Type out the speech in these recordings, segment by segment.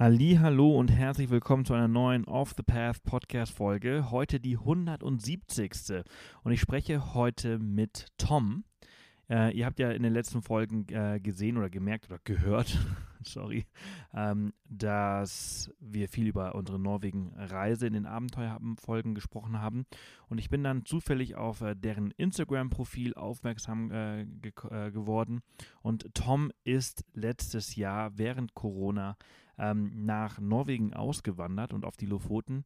Hallihallo und herzlich willkommen zu einer neuen Off the Path Podcast Folge. Heute die 170. Und ich spreche heute mit Tom. Ihr habt ja in den letzten Folgen gesehen oder gemerkt oder gehört, dass wir viel über unsere Norwegen-Reise in den Abenteuer-Folgen gesprochen haben. Und ich bin dann zufällig auf deren Instagram-Profil aufmerksam geworden. Und Tom ist letztes Jahr während Corona nach Norwegen ausgewandert und auf die Lofoten.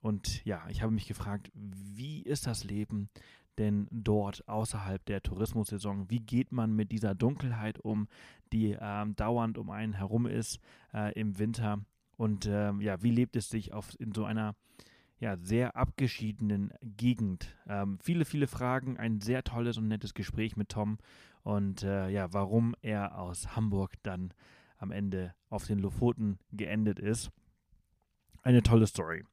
Und ja, ich habe mich gefragt, wie ist das Leben denn dort außerhalb der Tourismussaison? Wie geht man mit dieser Dunkelheit um, die dauernd um einen herum ist im Winter? Und ja, wie lebt es sich in so einer sehr abgeschiedenen Gegend? Viele Fragen, ein sehr tolles und nettes Gespräch mit Tom und warum er aus Hamburg dann am Ende auf den Lofoten geendet ist. Eine tolle Story.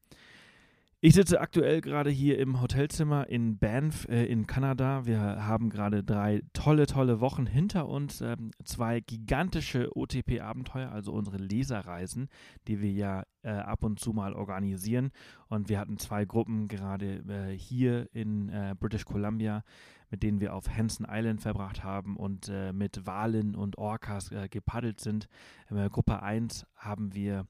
Ich sitze aktuell gerade hier im Hotelzimmer in Banff in Kanada. Wir haben gerade 3 tolle Wochen hinter uns. 2 gigantische OTP-Abenteuer, also unsere Leserreisen, die wir ja ab und zu mal organisieren. Und wir hatten 2 Gruppen gerade hier in British Columbia, mit denen wir auf Hansen Island verbracht haben und mit Walen und Orcas gepaddelt sind. In Gruppe 1 haben wir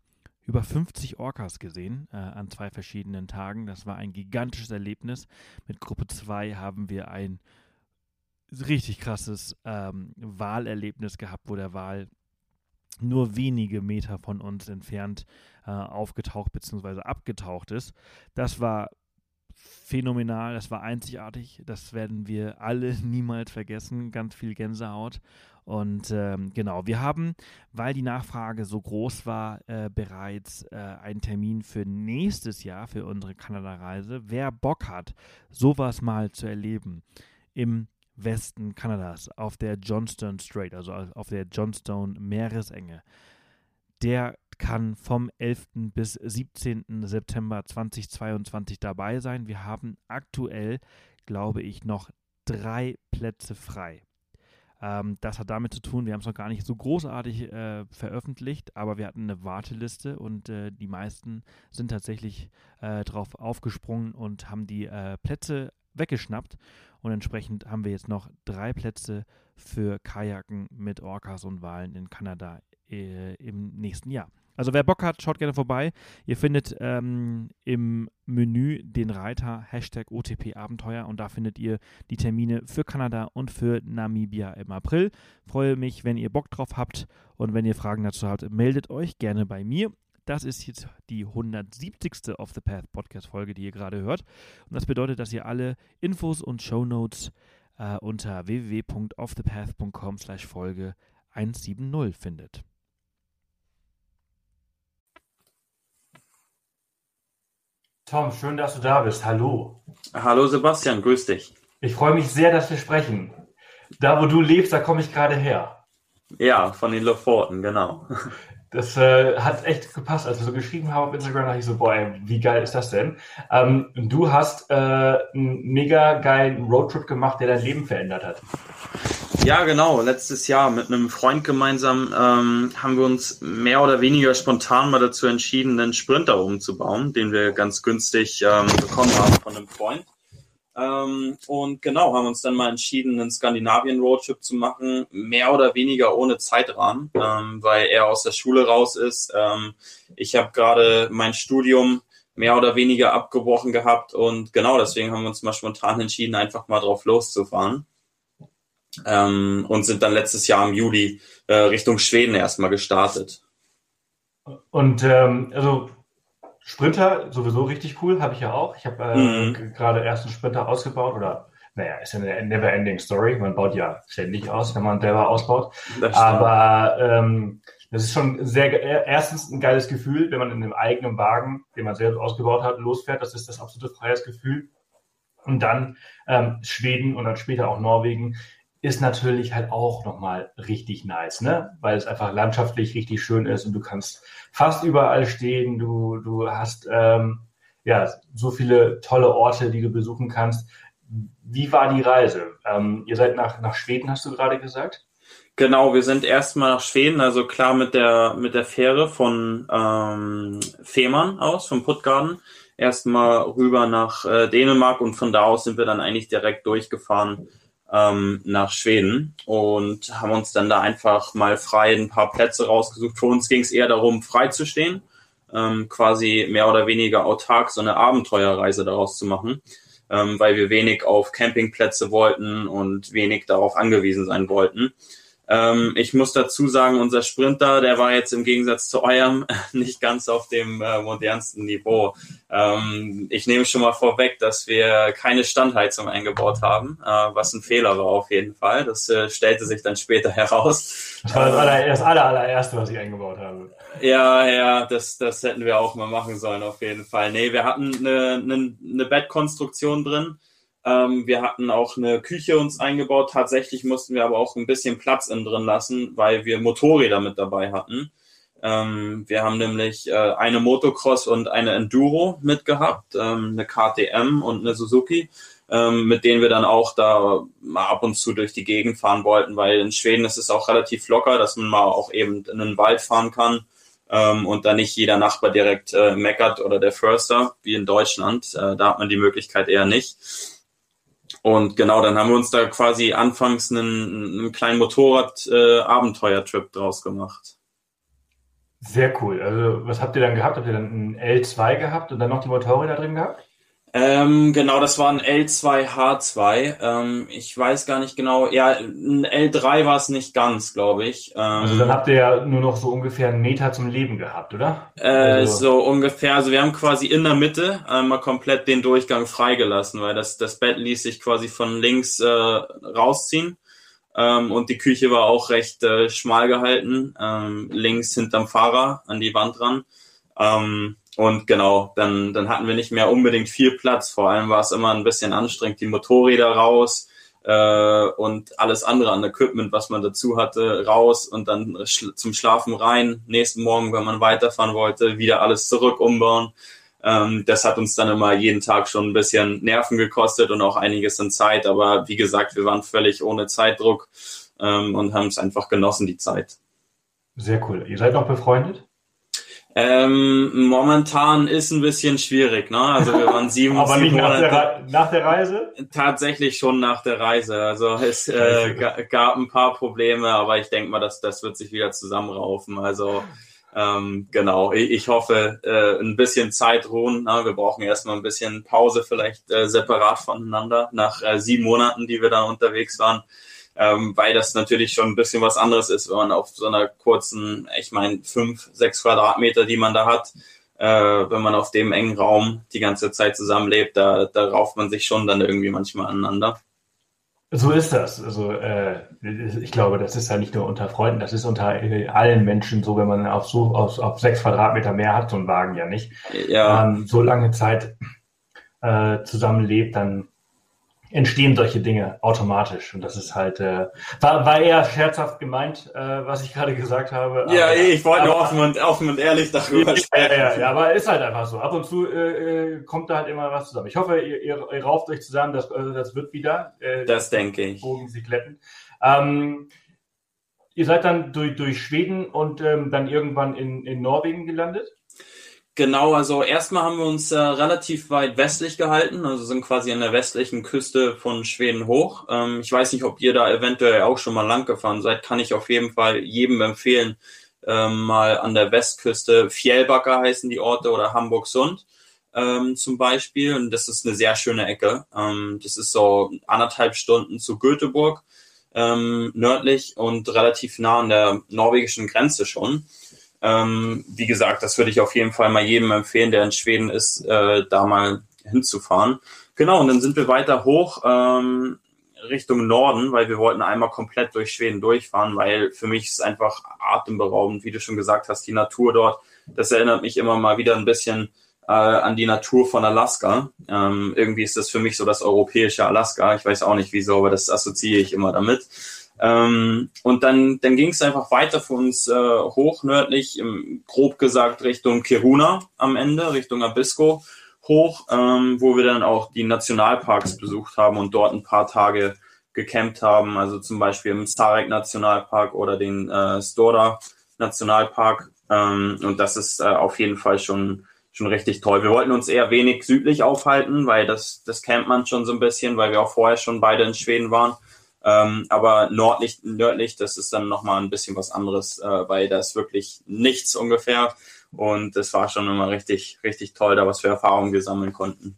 über 50 Orcas gesehen an 2 verschiedenen Tagen. Das war ein gigantisches Erlebnis. Mit Gruppe 2 haben wir ein richtig krasses Walerlebnis gehabt, wo der Wal nur wenige Meter von uns entfernt aufgetaucht bzw. abgetaucht ist. Das war phänomenal, das war einzigartig. Das werden wir alle niemals vergessen. Ganz viel Gänsehaut. Und genau, wir haben, weil die Nachfrage so groß war, bereits einen Termin für nächstes Jahr für unsere Kanada-Reise. Wer Bock hat, sowas mal zu erleben im Westen Kanadas, auf der Johnstone Strait, also auf der Johnstone-Meeresenge, der kann vom 11. bis 17. September 2022 dabei sein. Wir haben aktuell, glaube ich, noch 3 Plätze frei. Das hat damit zu tun, wir haben es noch gar nicht so großartig veröffentlicht, aber wir hatten eine Warteliste und die meisten sind tatsächlich drauf aufgesprungen und haben die Plätze weggeschnappt. Und entsprechend haben wir jetzt noch 3 Plätze für Kajaken mit Orcas und Walen in Kanada im nächsten Jahr. Also wer Bock hat, schaut gerne vorbei. Ihr findet im Menü den Reiter #OTP-Abenteuer und da findet ihr die Termine für Kanada und für Namibia im April. Freue mich, wenn ihr Bock drauf habt und wenn ihr Fragen dazu habt, meldet euch gerne bei mir. Das ist jetzt die 170. Off the Path Podcast-Folge, die ihr gerade hört. Und das bedeutet, dass ihr alle Infos und Shownotes unter www.offthepath.com/Folge 170 findet. Tom, schön, dass du da bist. Hallo. Hallo Sebastian, grüß dich. Ich freue mich sehr, dass wir sprechen. Da, wo du lebst, da komme ich gerade her. Ja, von den Lofoten, genau. Das hat echt gepasst. Als wir so geschrieben haben auf Instagram, dachte ich so, boah, ey, wie geil ist das denn? Du hast einen mega geilen Roadtrip gemacht, der dein Leben verändert hat. Ja, genau. Letztes Jahr mit einem Freund gemeinsam haben wir uns mehr oder weniger spontan mal dazu entschieden, einen Sprinter umzubauen, den wir ganz günstig bekommen haben von einem Freund. Und genau, haben uns dann mal entschieden, einen Skandinavien-Roadtrip zu machen, mehr oder weniger ohne Zeitrahmen, weil er aus der Schule raus ist. Ich habe gerade mein Studium mehr oder weniger abgebrochen gehabt und genau deswegen haben wir uns mal spontan entschieden, einfach mal drauf loszufahren. Und sind dann letztes Jahr im Juli Richtung Schweden erstmal gestartet. Und also Sprinter sowieso richtig cool, habe ich ja auch. Ich habe gerade erst einen Sprinter ausgebaut oder ist ja eine never-ending Story. Man baut ja ständig aus, wenn man selber ausbaut. Aber das ist schon erstens ein geiles Gefühl, wenn man in einem eigenen Wagen, den man selbst ausgebaut hat, losfährt. Das ist das absolute Freiheitsgefühl. Und dann Schweden und dann später auch Norwegen ist natürlich halt auch nochmal richtig nice, ne? Weil es einfach landschaftlich richtig schön ist und du kannst fast überall stehen. Du hast so viele tolle Orte, die du besuchen kannst. Wie war die Reise? Ihr seid nach Schweden, hast du gerade gesagt? Genau, wir sind erstmal nach Schweden, also klar mit der Fähre von Fehmarn aus, von Puttgarden, erstmal rüber nach Dänemark, und von da aus sind wir dann eigentlich direkt durchgefahren nach Schweden und haben uns dann da einfach mal frei ein paar Plätze rausgesucht. Für uns ging es eher darum, frei zu stehen, quasi mehr oder weniger autark so eine Abenteuerreise daraus zu machen, weil wir wenig auf Campingplätze wollten und wenig darauf angewiesen sein wollten. Ich muss dazu sagen, unser Sprinter, der war jetzt im Gegensatz zu eurem nicht ganz auf dem modernsten Niveau. Ich nehme schon mal vorweg, dass wir keine Standheizung eingebaut haben, was ein Fehler war auf jeden Fall. Das stellte sich dann später heraus. Das war das allererste, was ich eingebaut habe. Ja, das hätten wir auch mal machen sollen auf jeden Fall. Nee, wir hatten eine Bettkonstruktion drin. Wir hatten auch eine Küche uns eingebaut. Tatsächlich mussten wir aber auch ein bisschen Platz innen drin lassen, weil wir Motorräder mit dabei hatten. Wir haben nämlich eine Motocross und eine Enduro mitgehabt, eine KTM und eine Suzuki, mit denen wir dann auch da mal ab und zu durch die Gegend fahren wollten, weil in Schweden ist es auch relativ locker, dass man mal auch eben in den Wald fahren kann und da nicht jeder Nachbar direkt meckert oder der Förster, wie in Deutschland. Da hat man die Möglichkeit eher nicht. Und genau, dann haben wir uns da quasi anfangs einen kleinen Motorrad-Abenteuer-Trip draus gemacht. Sehr cool. Also was habt ihr dann gehabt? Habt ihr dann einen L2 gehabt und dann noch die Motorräder drin gehabt? Genau, das war ein L2 H2. Ich weiß gar nicht genau. Ja, ein L3 war es nicht ganz, glaube ich. Also dann habt ihr ja nur noch so ungefähr einen Meter zum Leben gehabt, oder? So ungefähr. Also wir haben quasi in der Mitte einmal komplett den Durchgang freigelassen, weil das Bett ließ sich quasi von links rausziehen. Und die Küche war auch recht schmal gehalten, links hinterm Fahrer an die Wand ran. Und genau, dann hatten wir nicht mehr unbedingt viel Platz. Vor allem war es immer ein bisschen anstrengend, die Motorräder raus und alles andere an Equipment, was man dazu hatte, raus und dann zum Schlafen rein. Nächsten Morgen, wenn man weiterfahren wollte, wieder alles zurück umbauen. Das hat uns dann immer jeden Tag schon ein bisschen Nerven gekostet und auch einiges an Zeit. Aber wie gesagt, wir waren völlig ohne Zeitdruck und haben es einfach genossen, die Zeit. Sehr cool. Ihr seid noch befreundet? Momentan ist ein bisschen schwierig, ne? Also wir waren 7 Monate. Aber nicht nach der Reise? Tatsächlich schon nach der Reise. Also es gab ein paar Probleme, aber ich denke mal, das wird sich wieder zusammenraufen. Also genau, ich hoffe, ein bisschen Zeit ruhen. Ne? Wir brauchen erstmal ein bisschen Pause, vielleicht separat voneinander nach 7 Monaten, die wir da unterwegs waren. Weil das natürlich schon ein bisschen was anderes ist, wenn man auf so einer kurzen, ich meine 5-6 Quadratmeter, die man da hat, wenn man auf dem engen Raum die ganze Zeit zusammenlebt, da rauft man sich schon dann irgendwie manchmal aneinander. So ist das. Also ich glaube, das ist ja nicht nur unter Freunden, das ist unter allen Menschen so, wenn man auf 6 Quadratmeter mehr hat, so einen Wagen ja nicht. Ja. So lange Zeit zusammenlebt, dann entstehen solche Dinge automatisch. Und das ist halt, war eher scherzhaft gemeint, was ich gerade gesagt habe. Aber, ja, ich wollte nur offen und ehrlich darüber sprechen. Ja, aber ist halt einfach so. Ab und zu kommt da halt immer was zusammen. Ich hoffe, ihr rauft euch zusammen, das wird wieder. Das denke ich. Bogen sie glätten. Ihr seid dann durch Schweden und dann irgendwann in Norwegen gelandet? Genau, also erstmal haben wir uns relativ weit westlich gehalten, also sind quasi an der westlichen Küste von Schweden hoch. Ich weiß nicht, ob ihr da eventuell auch schon mal lang gefahren seid, kann ich auf jeden Fall jedem empfehlen, mal an der Westküste, Fjällbacka heißen die Orte oder Hamburgsund zum Beispiel, und das ist eine sehr schöne Ecke. Das ist so 1,5 Stunden zu Göteborg nördlich und relativ nah an der norwegischen Grenze schon. Wie gesagt, das würde ich auf jeden Fall mal jedem empfehlen, der in Schweden ist, da mal hinzufahren. Genau, und dann sind wir weiter hoch Richtung Norden, weil wir wollten einmal komplett durch Schweden durchfahren, weil für mich ist einfach atemberaubend, wie du schon gesagt hast, die Natur dort. Das erinnert mich immer mal wieder ein bisschen an die Natur von Alaska. Irgendwie ist das für mich so das europäische Alaska. Ich weiß auch nicht wieso, aber das assoziiere ich immer damit. Und dann ging es einfach weiter für uns hoch nördlich, grob gesagt Richtung Kiruna am Ende, Richtung Abisko hoch, wo wir dann auch die Nationalparks besucht haben und dort ein paar Tage gecampt haben, also zum Beispiel im Sarek-Nationalpark oder den Stora-Nationalpark. Und das ist auf jeden Fall schon richtig toll. Wir wollten uns eher wenig südlich aufhalten, weil das campt man schon so ein bisschen, weil wir auch vorher schon beide in Schweden waren. Aber nördlich, das ist dann nochmal ein bisschen was anderes, weil da ist wirklich nichts ungefähr. Und es war schon immer richtig, richtig toll, da was für Erfahrungen wir sammeln konnten.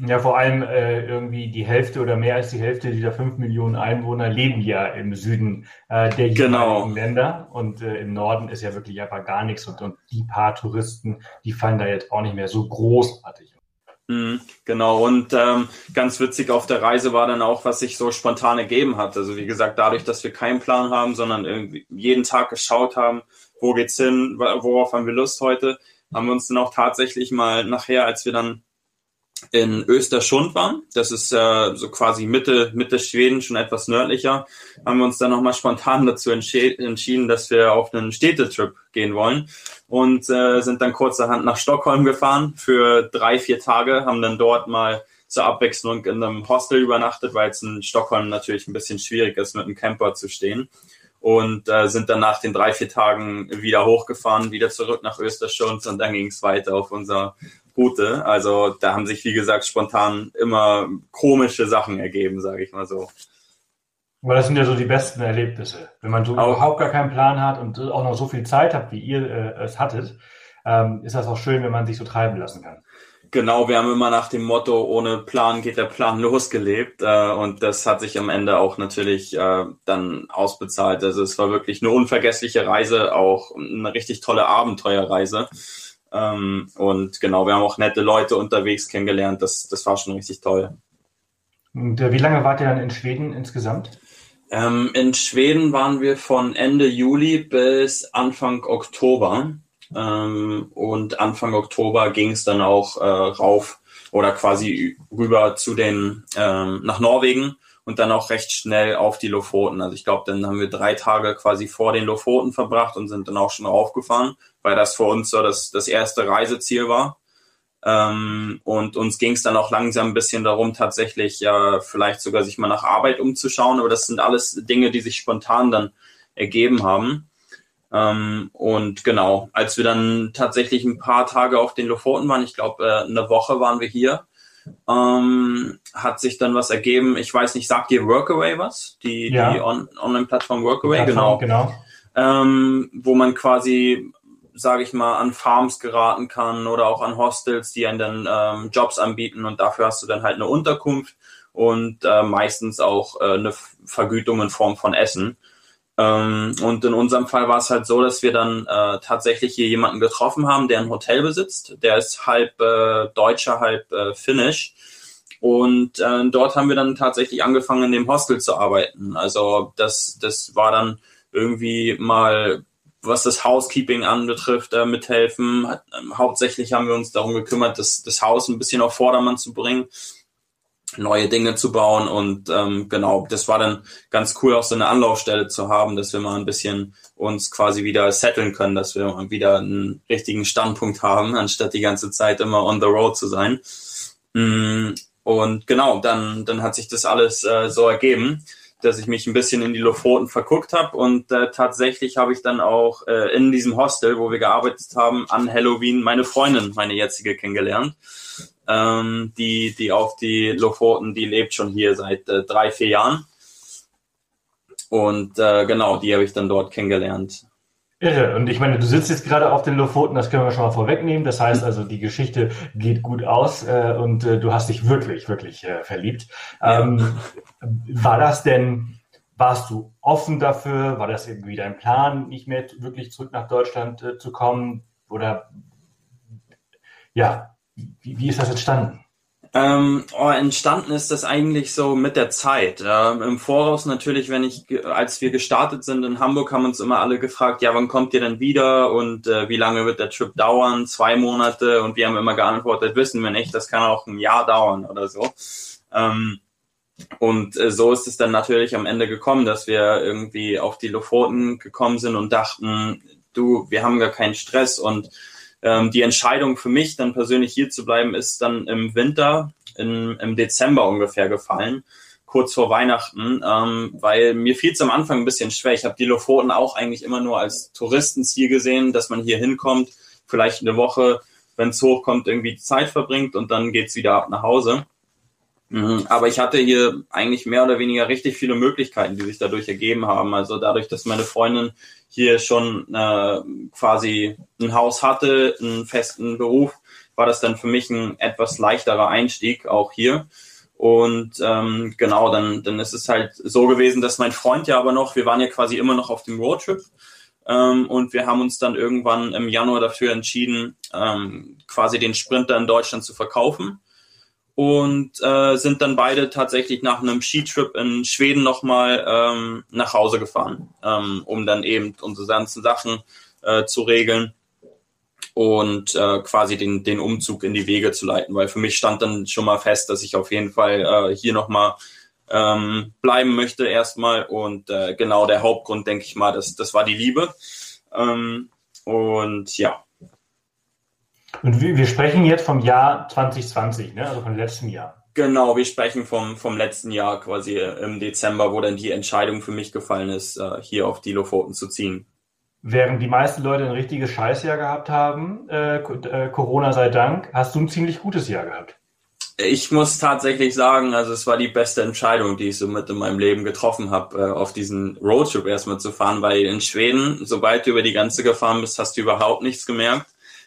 Ja, vor allem irgendwie die Hälfte oder mehr als die Hälfte dieser 5 Millionen Einwohner leben ja im Süden der jeweiligen Länder. Und im Norden ist ja wirklich einfach gar nichts. Und die paar Touristen, die fallen da jetzt auch nicht mehr so großartig. Genau, und ganz witzig auf der Reise war dann auch, was sich so spontan ergeben hat. Also wie gesagt, dadurch, dass wir keinen Plan haben, sondern irgendwie jeden Tag geschaut haben, wo geht's hin, worauf haben wir Lust heute, haben wir uns dann auch tatsächlich mal nachher, als wir dann in Östersund waren, das ist so quasi Mitte Schweden, schon etwas nördlicher, haben wir uns dann nochmal spontan dazu entschieden, dass wir auf einen Städtetrip gehen wollen und sind dann kurzerhand nach Stockholm gefahren für 3-4 Tage, haben dann dort mal zur Abwechslung in einem Hostel übernachtet, weil es in Stockholm natürlich ein bisschen schwierig ist, mit einem Camper zu stehen, und sind dann nach den 3-4 Tagen wieder hochgefahren, wieder zurück nach Östersund, und dann ging es weiter auf unser Route. Also da haben sich, wie gesagt, spontan immer komische Sachen ergeben, sage ich mal so. Aber das sind ja so die besten Erlebnisse. Wenn man so überhaupt gar keinen Plan hat und auch noch so viel Zeit hat, wie ihr es hattet, ist das auch schön, wenn man sich so treiben lassen kann. Genau, wir haben immer nach dem Motto, ohne Plan geht der Plan los, gelebt. Und das hat sich am Ende auch natürlich dann ausbezahlt. Also es war wirklich eine unvergessliche Reise, auch eine richtig tolle Abenteuerreise. Und genau, wir haben auch nette Leute unterwegs kennengelernt. Das war schon richtig toll. Und wie lange wart ihr dann in Schweden insgesamt? In Schweden waren wir von Ende Juli bis Anfang Oktober. Und Anfang Oktober ging es dann auch rauf oder quasi rüber zu den nach Norwegen und dann auch recht schnell auf die Lofoten. Also ich glaube, dann haben wir 3 Tage quasi vor den Lofoten verbracht und sind dann auch schon raufgefahren, weil das für uns so das erste Reiseziel war. Und uns ging es dann auch langsam ein bisschen darum, tatsächlich ja vielleicht sogar sich mal nach Arbeit umzuschauen. Aber das sind alles Dinge, die sich spontan dann ergeben haben. Und genau, als wir dann tatsächlich ein paar Tage auf den Lofoten waren, ich glaube, eine Woche waren wir hier, hat sich dann was ergeben. Ich weiß nicht, sagt dir Workaway was? Die Online-Plattform Workaway, genau. Wo man quasi, sage ich mal, an Farms geraten kann oder auch an Hostels, die einen dann Jobs anbieten, und dafür hast du dann halt eine Unterkunft und meistens auch eine Vergütung in Form von Essen. Und in unserem Fall war es halt so, dass wir dann tatsächlich hier jemanden getroffen haben, der ein Hotel besitzt. Der ist halb Deutscher, halb Finnisch. Und dort haben wir dann tatsächlich angefangen, in dem Hostel zu arbeiten. Also das war dann irgendwie mal, was das Housekeeping anbetrifft, mithelfen. Hauptsächlich haben wir uns darum gekümmert, das Haus ein bisschen auf Vordermann zu bringen, neue Dinge zu bauen, und genau, das war dann ganz cool, auch so eine Anlaufstelle zu haben, dass wir mal ein bisschen uns quasi wieder setteln können, dass wir mal wieder einen richtigen Standpunkt haben, anstatt die ganze Zeit immer on the road zu sein. Und genau, dann hat sich das alles so ergeben, dass ich mich ein bisschen in die Lofoten verguckt habe, und tatsächlich habe ich dann auch in diesem Hostel, wo wir gearbeitet haben, an Halloween meine Freundin, meine jetzige, kennengelernt. Die auf die Lofoten, die lebt schon hier seit 3-4 Jahren. Und genau, die habe ich dann dort kennengelernt. Irre. Und ich meine, du sitzt jetzt gerade auf den Lofoten, das können wir schon mal vorwegnehmen. Das heißt also, die Geschichte geht gut aus und du hast dich wirklich, wirklich verliebt. Warst du offen dafür? War das irgendwie dein Plan, nicht mehr wirklich zurück nach Deutschland zu kommen? Oder ja, wie ist das entstanden? Entstanden ist das eigentlich so mit der Zeit. Im Voraus natürlich, als wir gestartet sind in Hamburg, haben uns immer alle gefragt, ja, wann kommt ihr denn wieder und wie lange wird der Trip dauern? 2 Monate? Und wir haben immer geantwortet, wissen wir nicht, das kann auch ein Jahr dauern oder so. Und so ist es dann natürlich am Ende gekommen, dass wir irgendwie auf die Lofoten gekommen sind und dachten, wir haben gar keinen Stress, und die Entscheidung für mich, dann persönlich hier zu bleiben, ist dann im Winter, im Dezember ungefähr gefallen. kurz vor Weihnachten, weil mir fiel es am Anfang ein bisschen schwer. Ich habe die Lofoten auch eigentlich immer nur als Touristenziel gesehen, dass man hier hinkommt, vielleicht eine Woche, wenn es hochkommt, irgendwie die Zeit verbringt und dann geht's wieder ab nach Hause. Aber ich hatte hier eigentlich mehr oder weniger richtig viele Möglichkeiten, die sich dadurch ergeben haben. Also dadurch, dass meine Freundin hier schon quasi ein Haus hatte, einen festen Beruf, war das dann für mich ein etwas leichterer Einstieg auch hier. Und genau, dann ist es halt so gewesen, dass mein Freund ja aber noch, wir waren ja quasi immer noch auf dem Roadtrip und wir haben uns dann irgendwann im Januar dafür entschieden, quasi den Sprinter in Deutschland zu verkaufen und sind dann beide tatsächlich nach einem Skitrip in Schweden nochmal nach Hause gefahren, um dann eben unsere ganzen Sachen zu regeln und quasi den Umzug in die Wege zu leiten, weil für mich stand dann schon mal fest, dass ich auf jeden Fall hier nochmal bleiben möchte erstmal und genau der Hauptgrund, denke ich mal, das war die Liebe und ja. Und wir sprechen jetzt vom Jahr 2020, ne? Also vom letzten Jahr. Genau, wir sprechen vom letzten Jahr quasi im Dezember, wo dann die Entscheidung für mich gefallen ist, hier auf die Lofoten zu ziehen. Während die meisten Leute ein richtiges Scheißjahr gehabt haben, Corona sei Dank, hast du ein ziemlich gutes Jahr gehabt. Ich muss tatsächlich sagen, also es war die beste Entscheidung, die ich somit in meinem Leben getroffen habe, auf diesen Roadtrip erstmal zu fahren, weil in Schweden, sobald du über die Grenze gefahren bist, hast du überhaupt nichts gemerkt.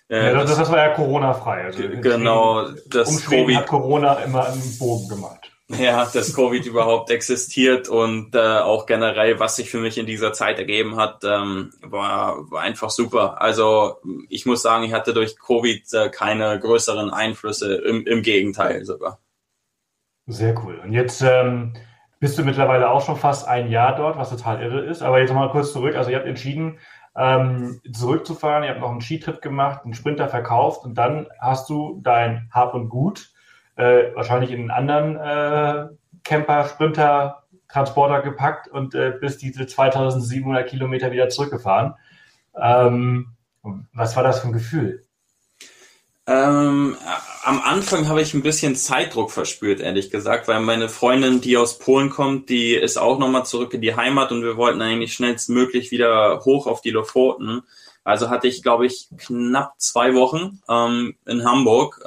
Ja, das war ja Corona-frei. Also genau, das Covid hat Corona immer im Bogen gemacht. Ja, dass Covid überhaupt existiert und auch generell, was sich für mich in dieser Zeit ergeben hat, war einfach super. Also ich muss sagen, ich hatte durch Covid keine größeren Einflüsse, im Gegenteil sogar. Sehr cool. Und jetzt bist du mittlerweile auch schon fast ein Jahr dort, was total irre ist. Aber jetzt nochmal kurz zurück. Also ihr habt entschieden, zurückzufahren. Ihr habt noch einen Skitrip gemacht, einen Sprinter verkauft und dann hast du dein Hab und Gut wahrscheinlich in einen anderen Camper, Sprinter, Transporter gepackt und bist diese 2700 Kilometer wieder zurückgefahren. Was war das für ein Gefühl? Am Anfang habe ich ein bisschen Zeitdruck verspürt, ehrlich gesagt, weil meine Freundin, die aus Polen kommt, die ist auch nochmal zurück in die Heimat und wir wollten eigentlich schnellstmöglich wieder hoch auf die Lofoten. Also hatte ich, glaube ich, knapp 2 Wochen in Hamburg,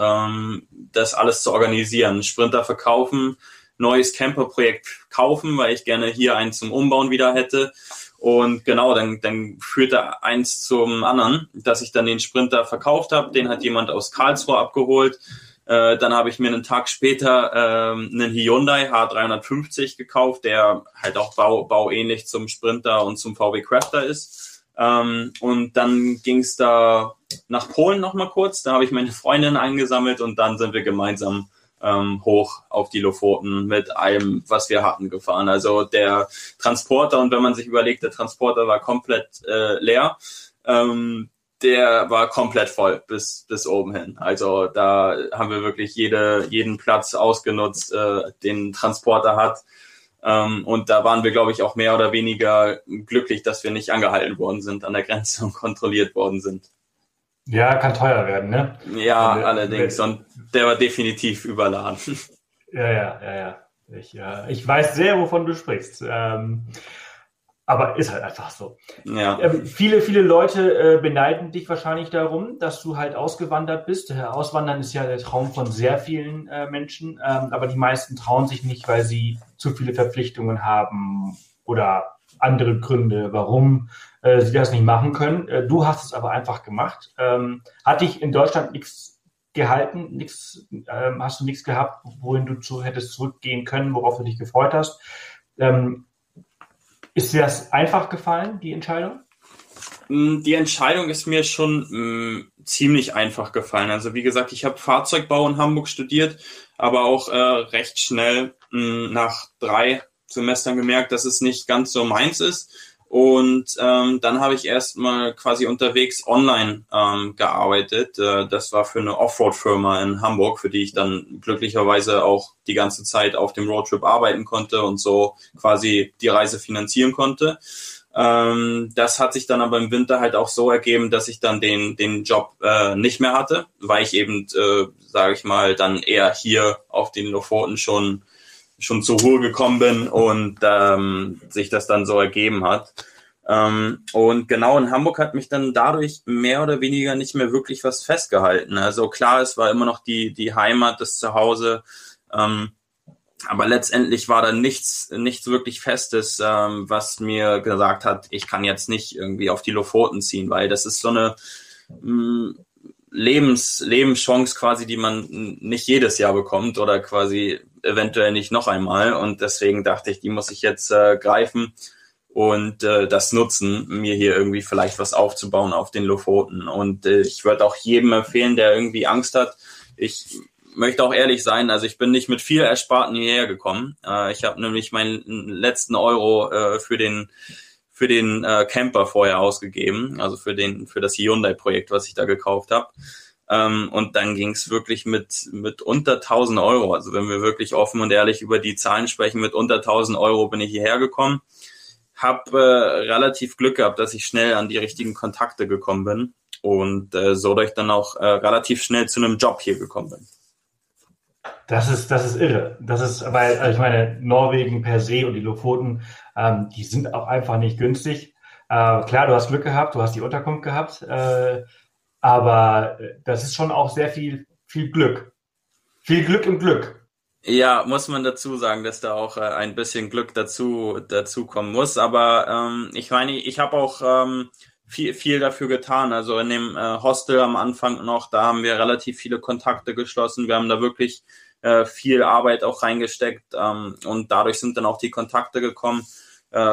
das alles zu organisieren. Sprinter verkaufen, neues Camperprojekt kaufen, weil ich gerne hier einen zum Umbauen wieder hätte. Und genau, dann führte eins zum anderen, dass ich dann den Sprinter verkauft habe. Den hat jemand aus Karlsruhe abgeholt. Dann habe ich mir einen Tag später einen Hyundai H350 gekauft, der halt auch bauähnlich zum Sprinter und zum VW Crafter ist. Und dann ging es da nach Polen nochmal kurz, da habe ich meine Freundin eingesammelt und dann sind wir gemeinsam hoch auf die Lofoten mit allem, was wir hatten, gefahren. Also der Transporter, und wenn man sich überlegt, der Transporter war komplett leer, der war komplett voll bis oben hin. Also da haben wir wirklich jeden Platz ausgenutzt, den Transporter hat. Und da waren wir, glaube ich, auch mehr oder weniger glücklich, dass wir nicht angehalten worden sind an der Grenze und kontrolliert worden sind. Ja, kann teuer werden, ne? Ja, allerdings. Und der war definitiv überladen. Ja. Ich weiß sehr, wovon du sprichst. Aber ist halt einfach so. Ja. Viele, viele Leute beneiden dich wahrscheinlich darum, dass du halt ausgewandert bist. Auswandern ist ja der Traum von sehr vielen Menschen, aber die meisten trauen sich nicht, weil sie zu viele Verpflichtungen haben oder andere Gründe, warum sie das nicht machen können. Du hast es aber einfach gemacht. Hat dich in Deutschland nichts gehalten? Hast du nichts gehabt, wohin du hättest zurückgehen können, worauf du dich gefreut hast? Ist dir das einfach gefallen, die Entscheidung? Die Entscheidung ist mir schon ziemlich einfach gefallen. Also wie gesagt, ich habe Fahrzeugbau in Hamburg studiert, aber auch recht schnell nach 3 Semestern gemerkt, dass es nicht ganz so meins ist. Und dann habe ich erstmal quasi unterwegs online gearbeitet. Das war für eine Offroad-Firma in Hamburg, für die ich dann glücklicherweise auch die ganze Zeit auf dem Roadtrip arbeiten konnte und so quasi die Reise finanzieren konnte. Das hat sich dann aber im Winter halt auch so ergeben, dass ich dann den Job nicht mehr hatte, weil ich eben, sage ich mal, dann eher hier auf den Lofoten schon schon zur Ruhe gekommen bin und sich das dann so ergeben hat. Und genau, in Hamburg hat mich dann dadurch mehr oder weniger nicht mehr wirklich was festgehalten. Also klar, es war immer noch die Heimat, das Zuhause, aber letztendlich war da nichts wirklich Festes, was mir gesagt hat, ich kann jetzt nicht irgendwie auf die Lofoten ziehen, weil das ist so eine Lebenschance quasi, die man nicht jedes Jahr bekommt oder quasi eventuell nicht noch einmal. Und deswegen dachte ich, die muss ich jetzt greifen und das nutzen, mir hier irgendwie vielleicht was aufzubauen auf den Lofoten. Und ich würde auch jedem empfehlen, der irgendwie Angst hat. Ich möchte auch ehrlich sein, also ich bin nicht mit viel Ersparten hierher gekommen. Ich habe nämlich meinen letzten Euro für den Camper vorher ausgegeben, also für das Hyundai-Projekt, was ich da gekauft habe. Und dann ging es wirklich mit unter 1.000 Euro. Also wenn wir wirklich offen und ehrlich über die Zahlen sprechen, mit unter 1.000 Euro bin ich hierher gekommen. Habe relativ Glück gehabt, dass ich schnell an die richtigen Kontakte gekommen bin und so, dass ich dann auch relativ schnell zu einem Job hier gekommen bin. Das ist irre. Das ist, weil, also ich meine, Norwegen per se und die Lofoten, die sind auch einfach nicht günstig. Klar, du hast Glück gehabt, du hast die Unterkunft gehabt, aber das ist schon auch sehr viel Glück. Viel Glück im Glück. Ja, muss man dazu sagen, dass da auch ein bisschen Glück dazu kommen muss. Aber ich meine, ich habe auch viel dafür getan. Also in dem Hostel am Anfang noch, da haben wir relativ viele Kontakte geschlossen. Wir haben da wirklich viel Arbeit auch reingesteckt. Und dadurch sind dann auch die Kontakte gekommen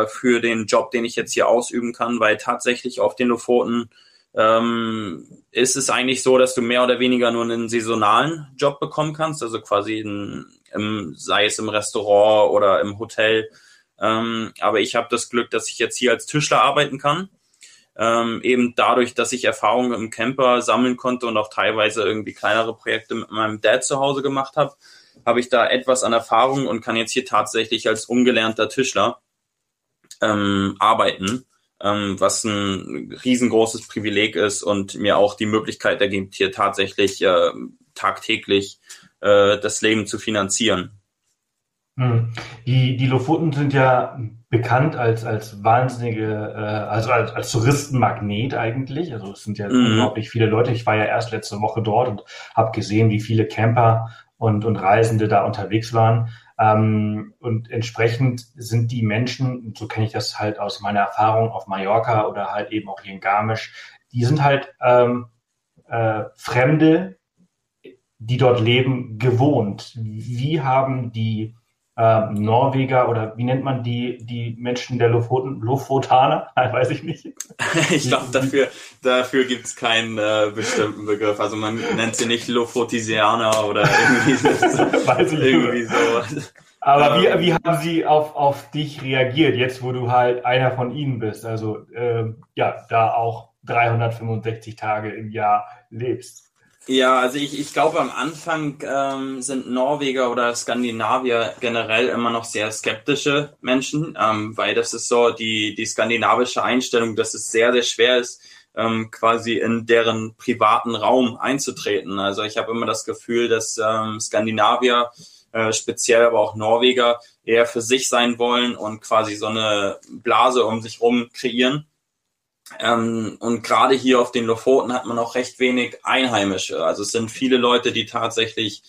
für den Job, den ich jetzt hier ausüben kann. Weil tatsächlich auf den Lofoten ist es eigentlich so, dass du mehr oder weniger nur einen saisonalen Job bekommen kannst. Also quasi sei es im Restaurant oder im Hotel. Aber ich habe das Glück, dass ich jetzt hier als Tischler arbeiten kann. Eben dadurch, dass ich Erfahrungen im Camper sammeln konnte und auch teilweise irgendwie kleinere Projekte mit meinem Dad zu Hause gemacht habe, habe ich da etwas an Erfahrung und kann jetzt hier tatsächlich als ungelernter Tischler arbeiten, was ein riesengroßes Privileg ist und mir auch die Möglichkeit ergibt, hier tatsächlich tagtäglich das Leben zu finanzieren. Die Lofoten sind ja bekannt als wahnsinnige, also als Touristenmagnet eigentlich. Also es sind ja unglaublich viele Leute. Ich war ja erst letzte Woche dort und habe gesehen, wie viele Camper und Reisende da unterwegs waren. Und entsprechend sind die Menschen, so kenne ich das halt aus meiner Erfahrung auf Mallorca oder halt eben auch hier in Garmisch, die sind halt Fremde, die dort leben, gewohnt. Wie haben die Norweger oder wie nennt man die Menschen der Lofotaner? Weiß ich nicht. Ich glaube, dafür gibt es keinen bestimmten Begriff. Also man nennt sie nicht Lofotisianer oder irgendwie so. Weiß ich irgendwie so. Aber wie haben sie auf dich reagiert, jetzt wo du halt einer von ihnen bist? Also ja, da auch 365 Tage im Jahr lebst. Ja, also ich glaube, am Anfang sind Norweger oder Skandinavier generell immer noch sehr skeptische Menschen, weil das ist so die skandinavische Einstellung, dass es sehr, sehr schwer ist, quasi in deren privaten Raum einzutreten. Also ich habe immer das Gefühl, dass Skandinavier, speziell aber auch Norweger, eher für sich sein wollen und quasi so eine Blase um sich rum kreieren. Und gerade hier auf den Lofoten hat man auch recht wenig Einheimische. Also es sind viele Leute, die tatsächlich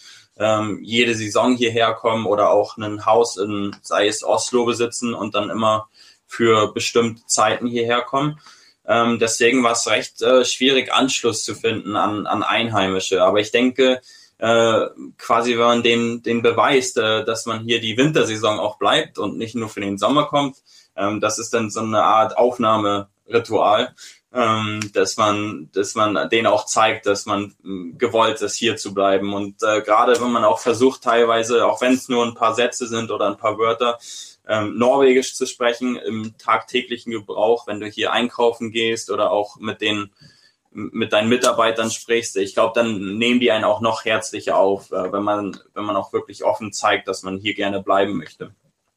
jede Saison hierher kommen oder auch ein Haus in, sei es Oslo, besitzen und dann immer für bestimmte Zeiten hierher kommen. Deswegen war es recht schwierig, Anschluss zu finden an Einheimische. Aber ich denke, quasi wenn man den beweist, dass man hier die Wintersaison auch bleibt und nicht nur für den Sommer kommt, das ist dann so eine Art Aufnahmeritual, dass man denen auch zeigt, dass man gewollt ist, hier zu bleiben. Und gerade wenn man auch versucht, teilweise, auch wenn es nur ein paar Sätze sind oder ein paar Wörter, Norwegisch zu sprechen im tagtäglichen Gebrauch, wenn du hier einkaufen gehst oder auch mit deinen Mitarbeitern sprichst, ich glaube, dann nehmen die einen auch noch herzlicher auf, wenn man auch wirklich offen zeigt, dass man hier gerne bleiben möchte.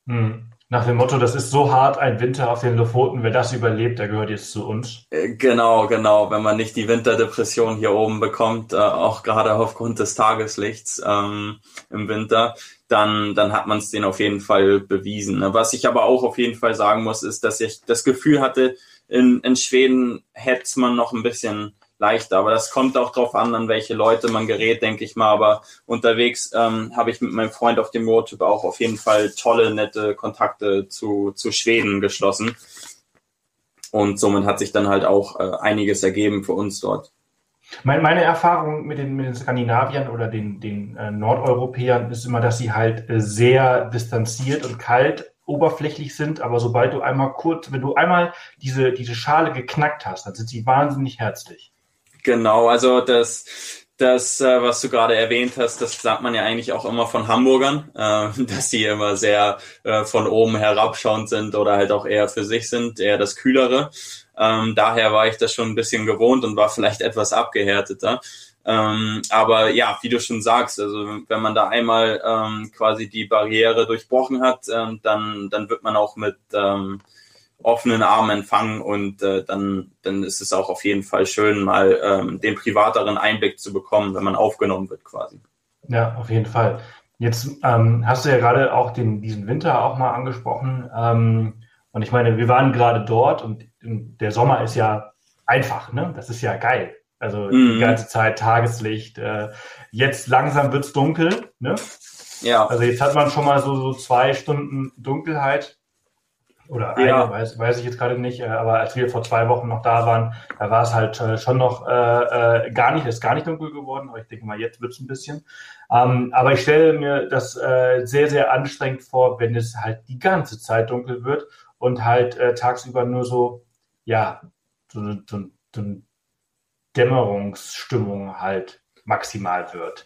Hm. Nach dem Motto, das ist so hart, ein Winter auf den Lofoten, wer das überlebt, der gehört jetzt zu uns. Genau. Wenn man nicht die Winterdepression hier oben bekommt, auch gerade aufgrund des Tageslichts im Winter, dann hat man es denen auf jeden Fall bewiesen. Was ich aber auch auf jeden Fall sagen muss, ist, dass ich das Gefühl hatte, in Schweden hätte es man noch ein bisschen leichter. Aber das kommt auch drauf an welche Leute man gerät, denke ich mal. Aber unterwegs habe ich mit meinem Freund auf dem Roadtrip auch auf jeden Fall tolle, nette Kontakte zu Schweden geschlossen. Und somit hat sich dann halt auch einiges ergeben für uns dort. Meine Erfahrung mit den Skandinaviern oder den Nordeuropäern ist immer, dass sie halt sehr distanziert und kalt oberflächlich sind, aber wenn du einmal diese Schale geknackt hast, dann sind sie wahnsinnig herzlich. Genau, also das was du gerade erwähnt hast, das sagt man ja eigentlich auch immer von Hamburgern, dass sie immer sehr von oben herabschauend sind oder halt auch eher für sich sind, eher das Kühlere. Daher war ich das schon ein bisschen gewohnt und war vielleicht etwas abgehärteter. Aber ja, wie du schon sagst, also wenn man da einmal quasi die Barriere durchbrochen hat, dann wird man auch mit offenen Armen empfangen und dann ist es auch auf jeden Fall schön, mal den privateren Einblick zu bekommen, wenn man aufgenommen wird quasi. Ja, auf jeden Fall. Jetzt hast du ja gerade auch diesen Winter auch mal angesprochen. Und ich meine, wir waren gerade dort und der Sommer ist ja einfach, ne? Das ist ja geil. Also die ganze Zeit Tageslicht. Jetzt langsam wird's dunkel, ne? Ja. Also jetzt hat man schon mal so 2 Stunden Dunkelheit. Oder eine, ja. Weiß ich jetzt gerade nicht. Aber als wir vor 2 Wochen noch da waren, da war es halt schon noch gar nicht dunkel geworden. Aber ich denke mal, jetzt wird's ein bisschen. Aber ich stelle mir das sehr, sehr anstrengend vor, wenn es halt die ganze Zeit dunkel wird und halt tagsüber nur so eine Dämmerungsstimmung halt maximal wird.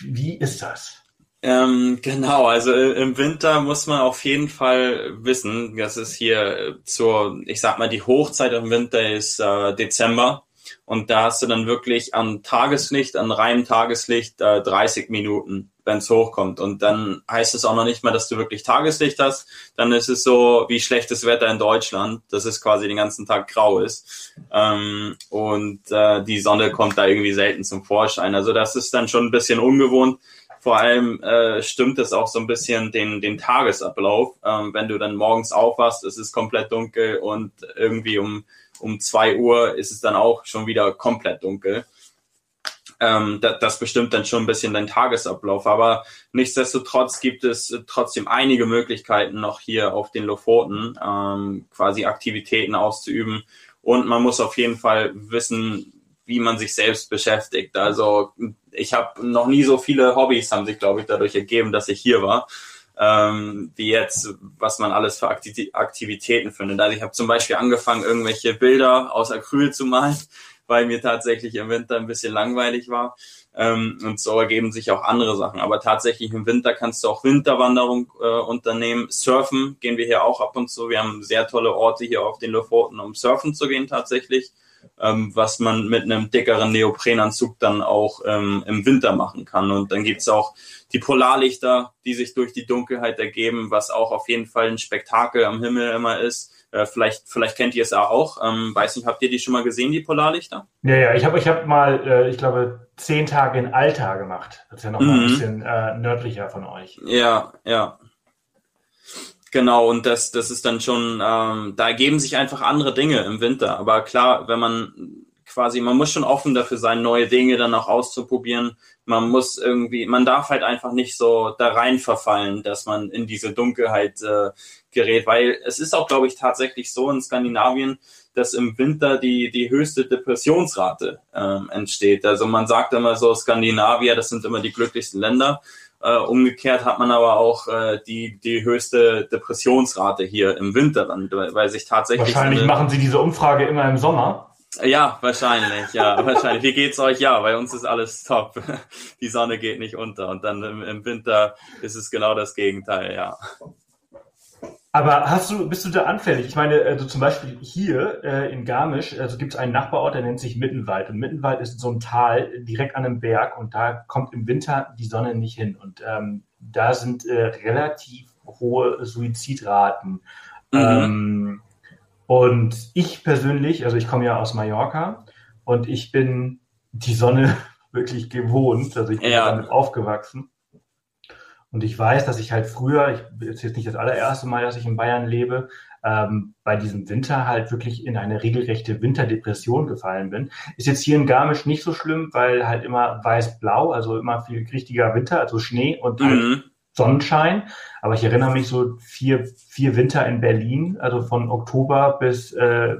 Wie ist das? Genau, also im Winter muss man auf jeden Fall wissen, dass es hier die Hochzeit im Winter ist Dezember und da hast du dann wirklich an reinem Tageslicht 30 Minuten, wenn es hochkommt. Und dann heißt es auch noch nicht mal, dass du wirklich Tageslicht hast. Dann ist es so wie schlechtes Wetter in Deutschland, dass es quasi den ganzen Tag grau ist. Und die Sonne kommt da irgendwie selten zum Vorschein. Also das ist dann schon ein bisschen ungewohnt. Vor allem stimmt es auch so ein bisschen den Tagesablauf. Wenn du dann morgens aufwachst, es ist komplett dunkel und irgendwie um 2 Uhr ist es dann auch schon wieder komplett dunkel. Das bestimmt dann schon ein bisschen deinen Tagesablauf. Aber nichtsdestotrotz gibt es trotzdem einige Möglichkeiten noch hier auf den Lofoten, quasi Aktivitäten auszuüben. Und man muss auf jeden Fall wissen, wie man sich selbst beschäftigt. Also ich habe noch nie so viele Hobbys, haben sich, glaube ich, dadurch ergeben, dass ich hier war, wie jetzt, was man alles für Aktivitäten findet. Also ich habe zum Beispiel angefangen, irgendwelche Bilder aus Acryl zu malen, weil mir tatsächlich im Winter ein bisschen langweilig war. Und so ergeben sich auch andere Sachen. Aber tatsächlich im Winter kannst du auch Winterwanderung unternehmen. Surfen gehen wir hier auch ab und zu. Wir haben sehr tolle Orte hier auf den Lofoten, um surfen zu gehen tatsächlich. Was man mit einem dickeren Neoprenanzug dann auch im Winter machen kann. Und dann gibt's auch die Polarlichter, die sich durch die Dunkelheit ergeben, was auch auf jeden Fall ein Spektakel am Himmel immer ist. Vielleicht kennt ihr es auch. Weiß nicht, habt ihr die schon mal gesehen, die Polarlichter? Ja, ich habe mal, ich glaube, 10 Tage in Alta gemacht. Das ist ja nochmal ein bisschen nördlicher von euch. Ja. Genau, und das ist dann schon, da ergeben sich einfach andere Dinge im Winter. Aber klar, wenn man muss schon offen dafür sein, neue Dinge dann auch auszuprobieren. Man darf halt einfach nicht so da rein verfallen, dass man in diese Dunkelheit gerät. Weil es ist auch, glaube ich, tatsächlich so in Skandinavien, dass im Winter die höchste Depressionsrate entsteht. Also man sagt immer so, Skandinavier, das sind immer die glücklichsten Länder. Umgekehrt hat man aber auch die höchste Depressionsrate hier im Winter dann, weil sich tatsächlich... Wahrscheinlich machen sie diese Umfrage immer im Sommer. Ja, wahrscheinlich, wahrscheinlich. Wie geht's euch? Ja, bei uns ist alles top. Die Sonne geht nicht unter und dann im Winter ist es genau das Gegenteil, ja. Aber bist du da anfällig? Ich meine, also zum Beispiel hier in Garmisch, also gibt es einen Nachbarort, der nennt sich Mittenwald. Und Mittenwald ist so ein Tal direkt an einem Berg und da kommt im Winter die Sonne nicht hin. Und da sind relativ hohe Suizidraten. Und ich persönlich, also ich komme ja aus Mallorca und ich bin die Sonne wirklich gewohnt. Also ich bin damit aufgewachsen. Und ich weiß, dass ich halt früher, ist jetzt nicht das allererste Mal, dass ich in Bayern lebe, bei diesem Winter halt wirklich in eine regelrechte Winterdepression gefallen bin. Ist jetzt hier in Garmisch nicht so schlimm, weil halt immer weiß-blau, also immer viel richtiger Winter, also Schnee und halt Sonnenschein. Aber ich erinnere mich so vier Winter in Berlin, also von Oktober bis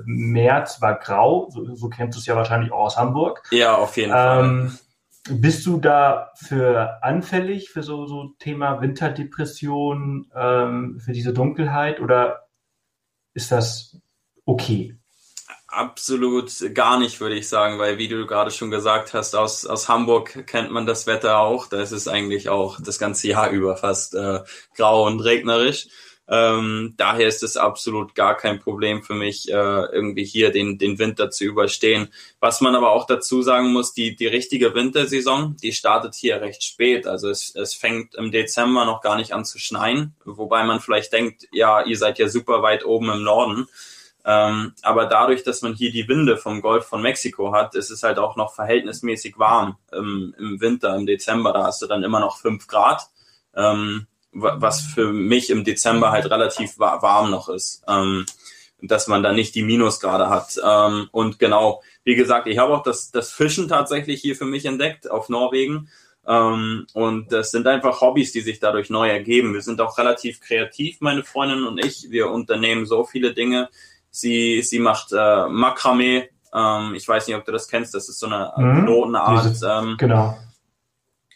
März war grau. So kennst du es ja wahrscheinlich auch aus Hamburg. Ja, auf jeden Fall. Bist du da für anfällig für so Thema Winterdepression, für diese Dunkelheit, oder ist das okay? Absolut gar nicht, würde ich sagen, weil, wie du gerade schon gesagt hast, aus Hamburg kennt man das Wetter auch. Da ist es eigentlich auch das ganze Jahr über fast grau und regnerisch. Daher ist es absolut gar kein Problem für mich, irgendwie hier den Winter zu überstehen. Was man aber auch dazu sagen muss, die richtige Wintersaison, die startet hier recht spät. Also es fängt im Dezember noch gar nicht an zu schneien, wobei man vielleicht denkt, ja, ihr seid ja super weit oben im Norden. Aber dadurch, dass man hier die Winde vom Golf von Mexiko hat, ist es halt auch noch verhältnismäßig warm im Winter, im Dezember. Da hast du dann immer noch 5 Grad. Was für mich im Dezember halt relativ warm noch ist, dass man da nicht die Minusgrade hat. Und genau, wie gesagt, ich habe auch das Fischen tatsächlich hier für mich entdeckt auf Norwegen. Und das sind einfach Hobbys, die sich dadurch neu ergeben. Wir sind auch relativ kreativ, meine Freundin und ich. Wir unternehmen so viele Dinge. Sie macht Makramee. Ich weiß nicht, ob du das kennst. Das ist so eine Knotenart. Genau.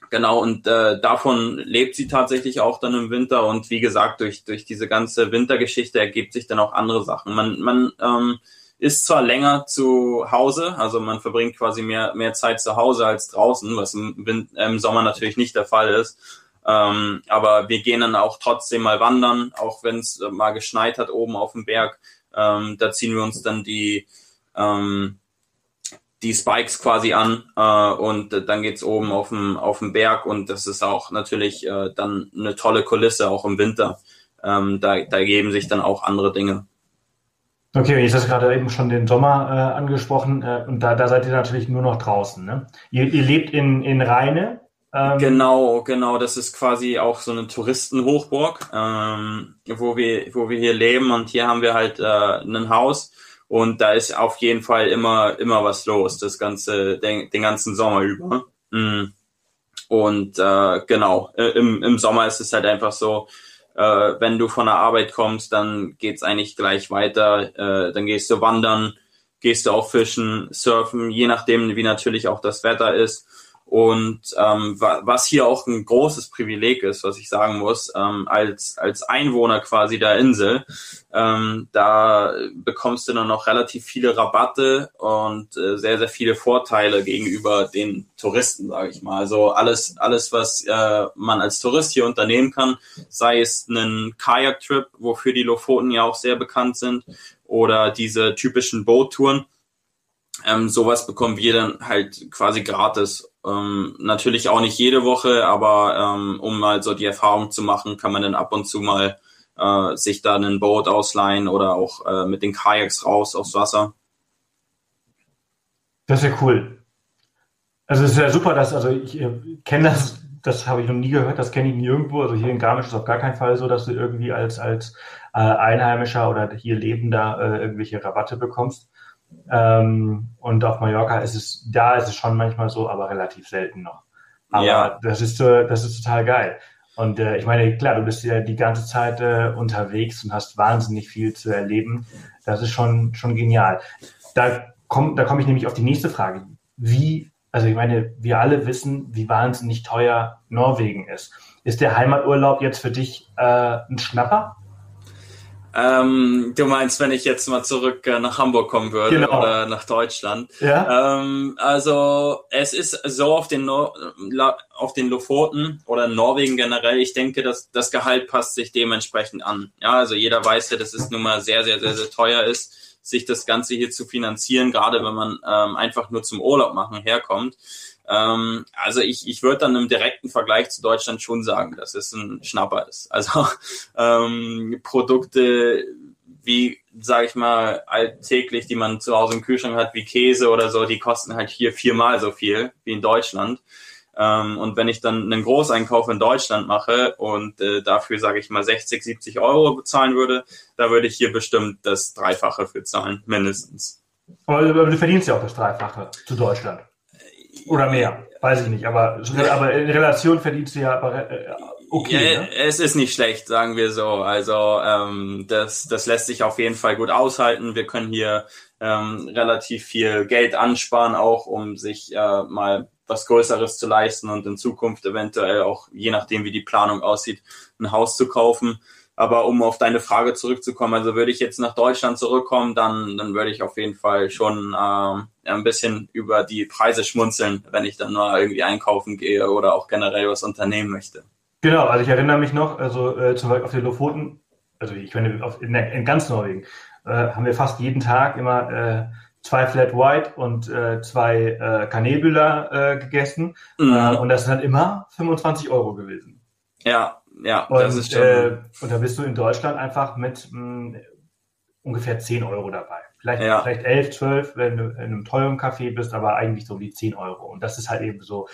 Genau, und davon lebt sie tatsächlich auch dann im Winter. Und wie gesagt, durch diese ganze Wintergeschichte ergibt sich dann auch andere Sachen. Man ist zwar länger zu Hause, also man verbringt quasi mehr Zeit zu Hause als draußen, was im Sommer natürlich nicht der Fall ist. Aber wir gehen dann auch trotzdem mal wandern, auch wenn es mal geschneit hat oben auf dem Berg. Da ziehen wir uns dann die Spikes quasi an und dann geht's oben auf dem Berg, und das ist auch natürlich dann eine tolle Kulisse, auch im Winter. Da geben sich dann auch andere Dinge. Okay, ich habe gerade eben schon den Sommer angesprochen, und da seid ihr natürlich nur noch draußen, ne? Ihr lebt in Rheine. Genau, das ist quasi auch so eine Touristenhochburg, wo wir hier leben, und hier haben wir halt ein Haus. Und da ist auf jeden Fall immer was los, das ganze, den ganzen Sommer über. Und genau, im Sommer ist es halt einfach so, wenn du von der Arbeit kommst, dann geht's eigentlich gleich weiter. Dann gehst du wandern, gehst du auch fischen, surfen, je nachdem, wie natürlich auch das Wetter ist. Und was hier auch ein großes Privileg ist, was ich sagen muss, als Einwohner quasi der Insel, da bekommst du dann noch relativ viele Rabatte und sehr, sehr viele Vorteile gegenüber den Touristen, sage ich mal. Also alles, was man als Tourist hier unternehmen kann, sei es einen Kajak-Trip, wofür die Lofoten ja auch sehr bekannt sind, oder diese typischen Boottouren. Sowas bekommen wir dann halt quasi gratis. Natürlich auch nicht jede Woche, aber um mal so die Erfahrung zu machen, kann man dann ab und zu mal sich da ein Boot ausleihen oder auch mit den Kajaks raus aufs Wasser. Das ist ja cool. Also es ist ja super, ich kenne das habe ich noch nie gehört, das kenne ich nirgendwo. Also hier in Garmisch ist auf gar keinen Fall so, dass du irgendwie als Einheimischer oder hier Lebender irgendwelche Rabatte bekommst. Und auf Mallorca ist es schon manchmal so, aber relativ selten noch. Aber ja, das ist total geil. Und ich meine, klar, du bist ja die ganze Zeit unterwegs und hast wahnsinnig viel zu erleben. Das ist schon genial. Da komme ich nämlich auf die nächste Frage. Also ich meine, wir alle wissen, wie wahnsinnig teuer Norwegen ist. Ist der Heimaturlaub jetzt für dich ein Schnapper? Du meinst, wenn ich jetzt mal zurück nach Hamburg kommen würde, genau, oder nach Deutschland? Ja. Also es ist so auf den Lofoten oder in Norwegen generell, ich denke, dass das Gehalt passt sich dementsprechend an. Ja, also jeder weiß ja, dass es nun mal sehr, sehr, sehr, sehr teuer ist, sich das Ganze hier zu finanzieren, gerade wenn man einfach nur zum Urlaub machen herkommt. Also ich würde dann im direkten Vergleich zu Deutschland schon sagen, dass es ein Schnapper ist. Also Produkte wie, sage ich mal, alltäglich, die man zu Hause im Kühlschrank hat, wie Käse oder so, die kosten halt hier 4-mal so viel wie in Deutschland. Und wenn ich dann einen Großeinkauf in Deutschland mache und dafür, sage ich mal, 60, 70 Euro bezahlen würde, da würde ich hier bestimmt das Dreifache für zahlen, mindestens. Aber du verdienst ja auch das Dreifache zu Deutschland. Oder mehr, weiß ich nicht. Aber in Relation verdienst du ja... Okay, ja, ne? Es ist nicht schlecht, sagen wir so. Also das lässt sich auf jeden Fall gut aushalten. Wir können hier relativ viel Geld ansparen, auch um sich mal was Größeres zu leisten und in Zukunft eventuell auch, je nachdem wie die Planung aussieht, ein Haus zu kaufen. Aber um auf deine Frage zurückzukommen, also würde ich jetzt nach Deutschland zurückkommen, dann würde ich auf jeden Fall schon ein bisschen über die Preise schmunzeln, wenn ich dann mal irgendwie einkaufen gehe oder auch generell was unternehmen möchte. Genau, also ich erinnere mich noch, also zum Beispiel auf den Lofoten, also ich meine in ganz Norwegen, haben wir fast jeden Tag immer 2 Flat White und 2 Kanelbühler gegessen. Mhm. Und das sind halt immer 25 Euro gewesen. Ja, und das ist schon. Und da bist du in Deutschland einfach mit ungefähr 10 Euro dabei. Vielleicht 11, 12, wenn du in einem teuren Café bist, aber eigentlich so wie 10 Euro. Und das ist halt eben so.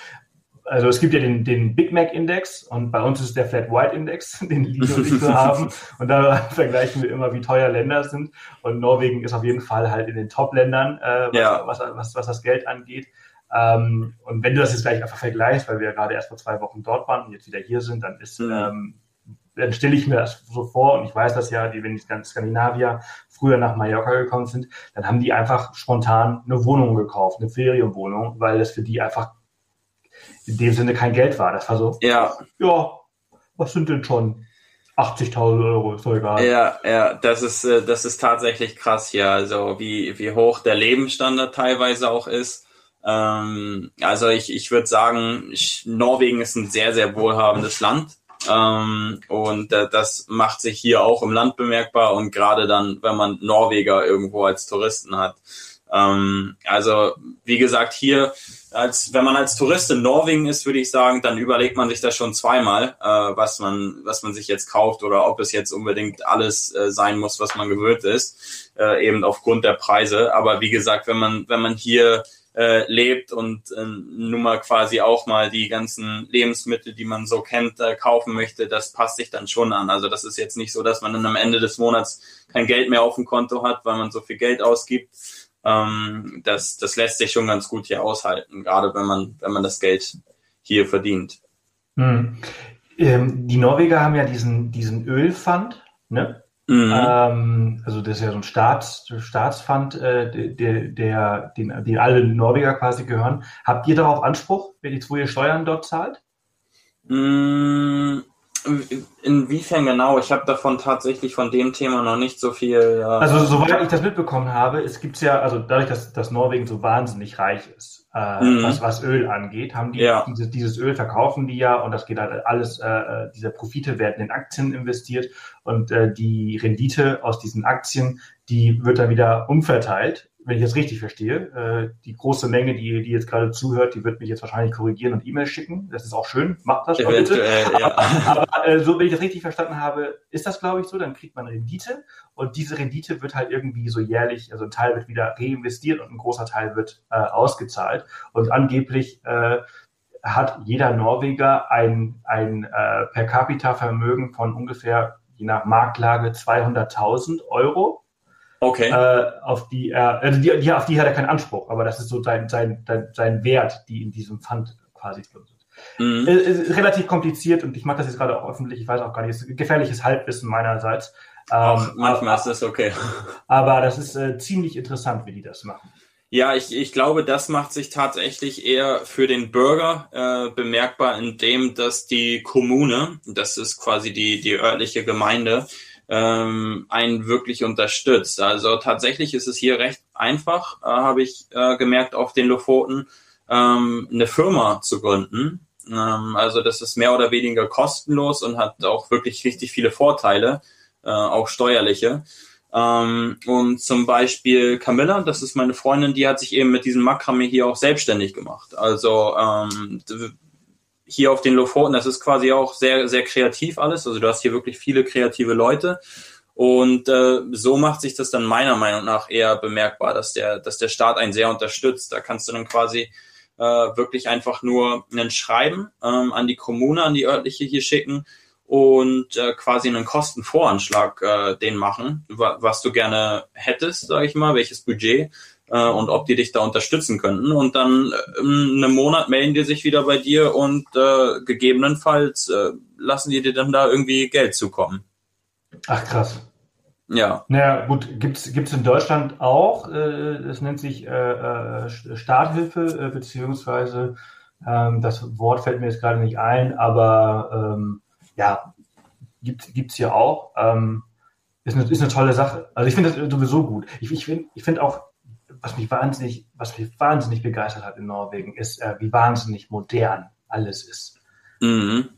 Also es gibt ja den Big Mac Index und bei uns ist der Flat White Index, den Lido und ich so haben. Und da vergleichen wir immer, wie teuer Länder sind. Und Norwegen ist auf jeden Fall halt in den Top-Ländern, was das Geld angeht. Und wenn du das jetzt gleich einfach vergleichst, weil wir ja gerade erst vor 2 Wochen dort waren und jetzt wieder hier sind, dann ist... Dann stelle ich mir das so vor, und ich weiß das ja, wenn die ganzen Skandinavier früher nach Mallorca gekommen sind, dann haben die einfach spontan eine Wohnung gekauft, eine Ferienwohnung, weil das für die einfach in dem Sinne kein Geld war. Das war so, was sind denn schon 80.000 Euro, ist doch egal. Ja, das ist tatsächlich krass hier, also wie hoch der Lebensstandard teilweise auch ist. Also ich würde sagen, Norwegen ist ein sehr, sehr wohlhabendes Land. Und das macht sich hier auch im Land bemerkbar und gerade dann, wenn man Norweger irgendwo als Touristen hat. Also wie gesagt, hier, wenn man als Tourist in Norwegen ist, würde ich sagen, dann überlegt man sich das schon zweimal, was man sich jetzt kauft oder ob es jetzt unbedingt alles sein muss, was man gewöhnt ist, eben aufgrund der Preise. Aber wie gesagt, wenn man hier lebt und nun mal quasi auch mal die ganzen Lebensmittel, die man so kennt, kaufen möchte, das passt sich dann schon an. Also das ist jetzt nicht so, dass man dann am Ende des Monats kein Geld mehr auf dem Konto hat, weil man so viel Geld ausgibt. Das lässt sich schon ganz gut hier aushalten, gerade wenn man das Geld hier verdient. Hm. Die Norweger haben ja diesen Ölpfand, ne? Mhm. Also das ist ja so ein Staatspfand, den alle Norweger quasi gehören. Habt ihr darauf Anspruch, wenn jetzt wo ihr Steuern dort zahlt? Inwiefern genau? Ich habe davon tatsächlich von dem Thema noch nicht so viel... Also soweit ich das mitbekommen habe, es gibt ja, also dadurch, dass Norwegen so wahnsinnig reich ist, was Öl angeht, haben die dieses Öl verkaufen die ja, und das geht halt alles, diese Profite werden in Aktien investiert und die Rendite aus diesen Aktien, die wird dann wieder umverteilt, wenn ich das richtig verstehe. Die große Menge, die jetzt gerade zuhört, die wird mich jetzt wahrscheinlich korrigieren und E-Mail schicken. Das ist auch schön, macht das schon bitte. Aber so, wenn ich das richtig verstanden habe, ist das, glaube ich, so, dann kriegt man Rendite und diese Rendite wird halt irgendwie so jährlich, also ein Teil wird wieder reinvestiert und ein großer Teil wird ausgezahlt. Und angeblich hat jeder Norweger ein per capita Vermögen von ungefähr, je nach Marktlage, 200.000 Euro. Okay. Auf die hat er keinen Anspruch, aber das ist so sein Wert, die in diesem Pfand quasi drin sind. Mhm. Ist relativ kompliziert und ich mache das jetzt gerade auch öffentlich, ich weiß auch gar nicht, es ist gefährliches Halbwissen meinerseits. Manchmal ist das okay. Aber das ist ziemlich interessant, wie die das machen. Ja, ich glaube, das macht sich tatsächlich eher für den Bürger bemerkbar, indem dass die Kommune, das ist quasi die örtliche Gemeinde, einen wirklich unterstützt. Also tatsächlich ist es hier recht einfach, habe ich gemerkt, auf den Lofoten eine Firma zu gründen. Also das ist mehr oder weniger kostenlos und hat auch wirklich richtig viele Vorteile, auch steuerliche. Und zum Beispiel Camilla, das ist meine Freundin, die hat sich eben mit diesem Makramee hier auch selbstständig gemacht. Also hier auf den Lofoten, das ist quasi auch sehr, sehr kreativ alles. Also du hast hier wirklich viele kreative Leute. Und so macht sich das dann meiner Meinung nach eher bemerkbar, dass der Staat einen sehr unterstützt. Da kannst du dann quasi wirklich einfach nur ein Schreiben an die Kommune, an die örtliche hier schicken und quasi einen Kostenvoranschlag den machen, was du gerne hättest, sage ich mal, welches Budget und ob die dich da unterstützen könnten. Und dann in einem Monat melden die sich wieder bei dir und gegebenenfalls lassen die dir dann da irgendwie Geld zukommen. Ach, krass. Ja. Naja, gut, gibt's in Deutschland auch, es nennt sich Starthilfe, beziehungsweise das Wort fällt mir jetzt gerade nicht ein, aber ja, gibt's hier auch. Ist eine tolle Sache. Also ich finde das sowieso gut. Ich find auch, was mich wahnsinnig begeistert hat in Norwegen, ist, wie wahnsinnig modern alles ist. Mhm.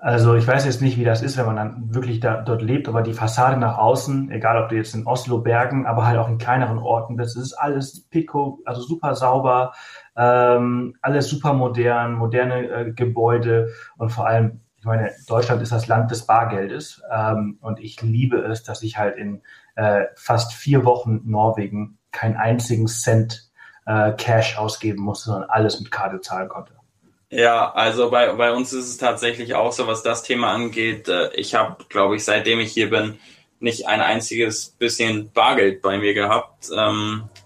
Also ich weiß jetzt nicht, wie das ist, wenn man dann wirklich dort lebt, aber die Fassade nach außen, egal ob du jetzt in Oslo, Bergen, aber halt auch in kleineren Orten bist, es ist alles pico, also super sauber, alles super modern, moderne Gebäude und vor allem, ich meine, Deutschland ist das Land des Bargeldes und ich liebe es, dass ich halt in fast 4 Wochen Norwegen keinen einzigen Cent Cash ausgeben musste, sondern alles mit Karte zahlen konnte. Ja, also bei uns ist es tatsächlich auch so, was das Thema angeht. Ich habe, glaube ich, seitdem ich hier bin, nicht ein einziges bisschen Bargeld bei mir gehabt.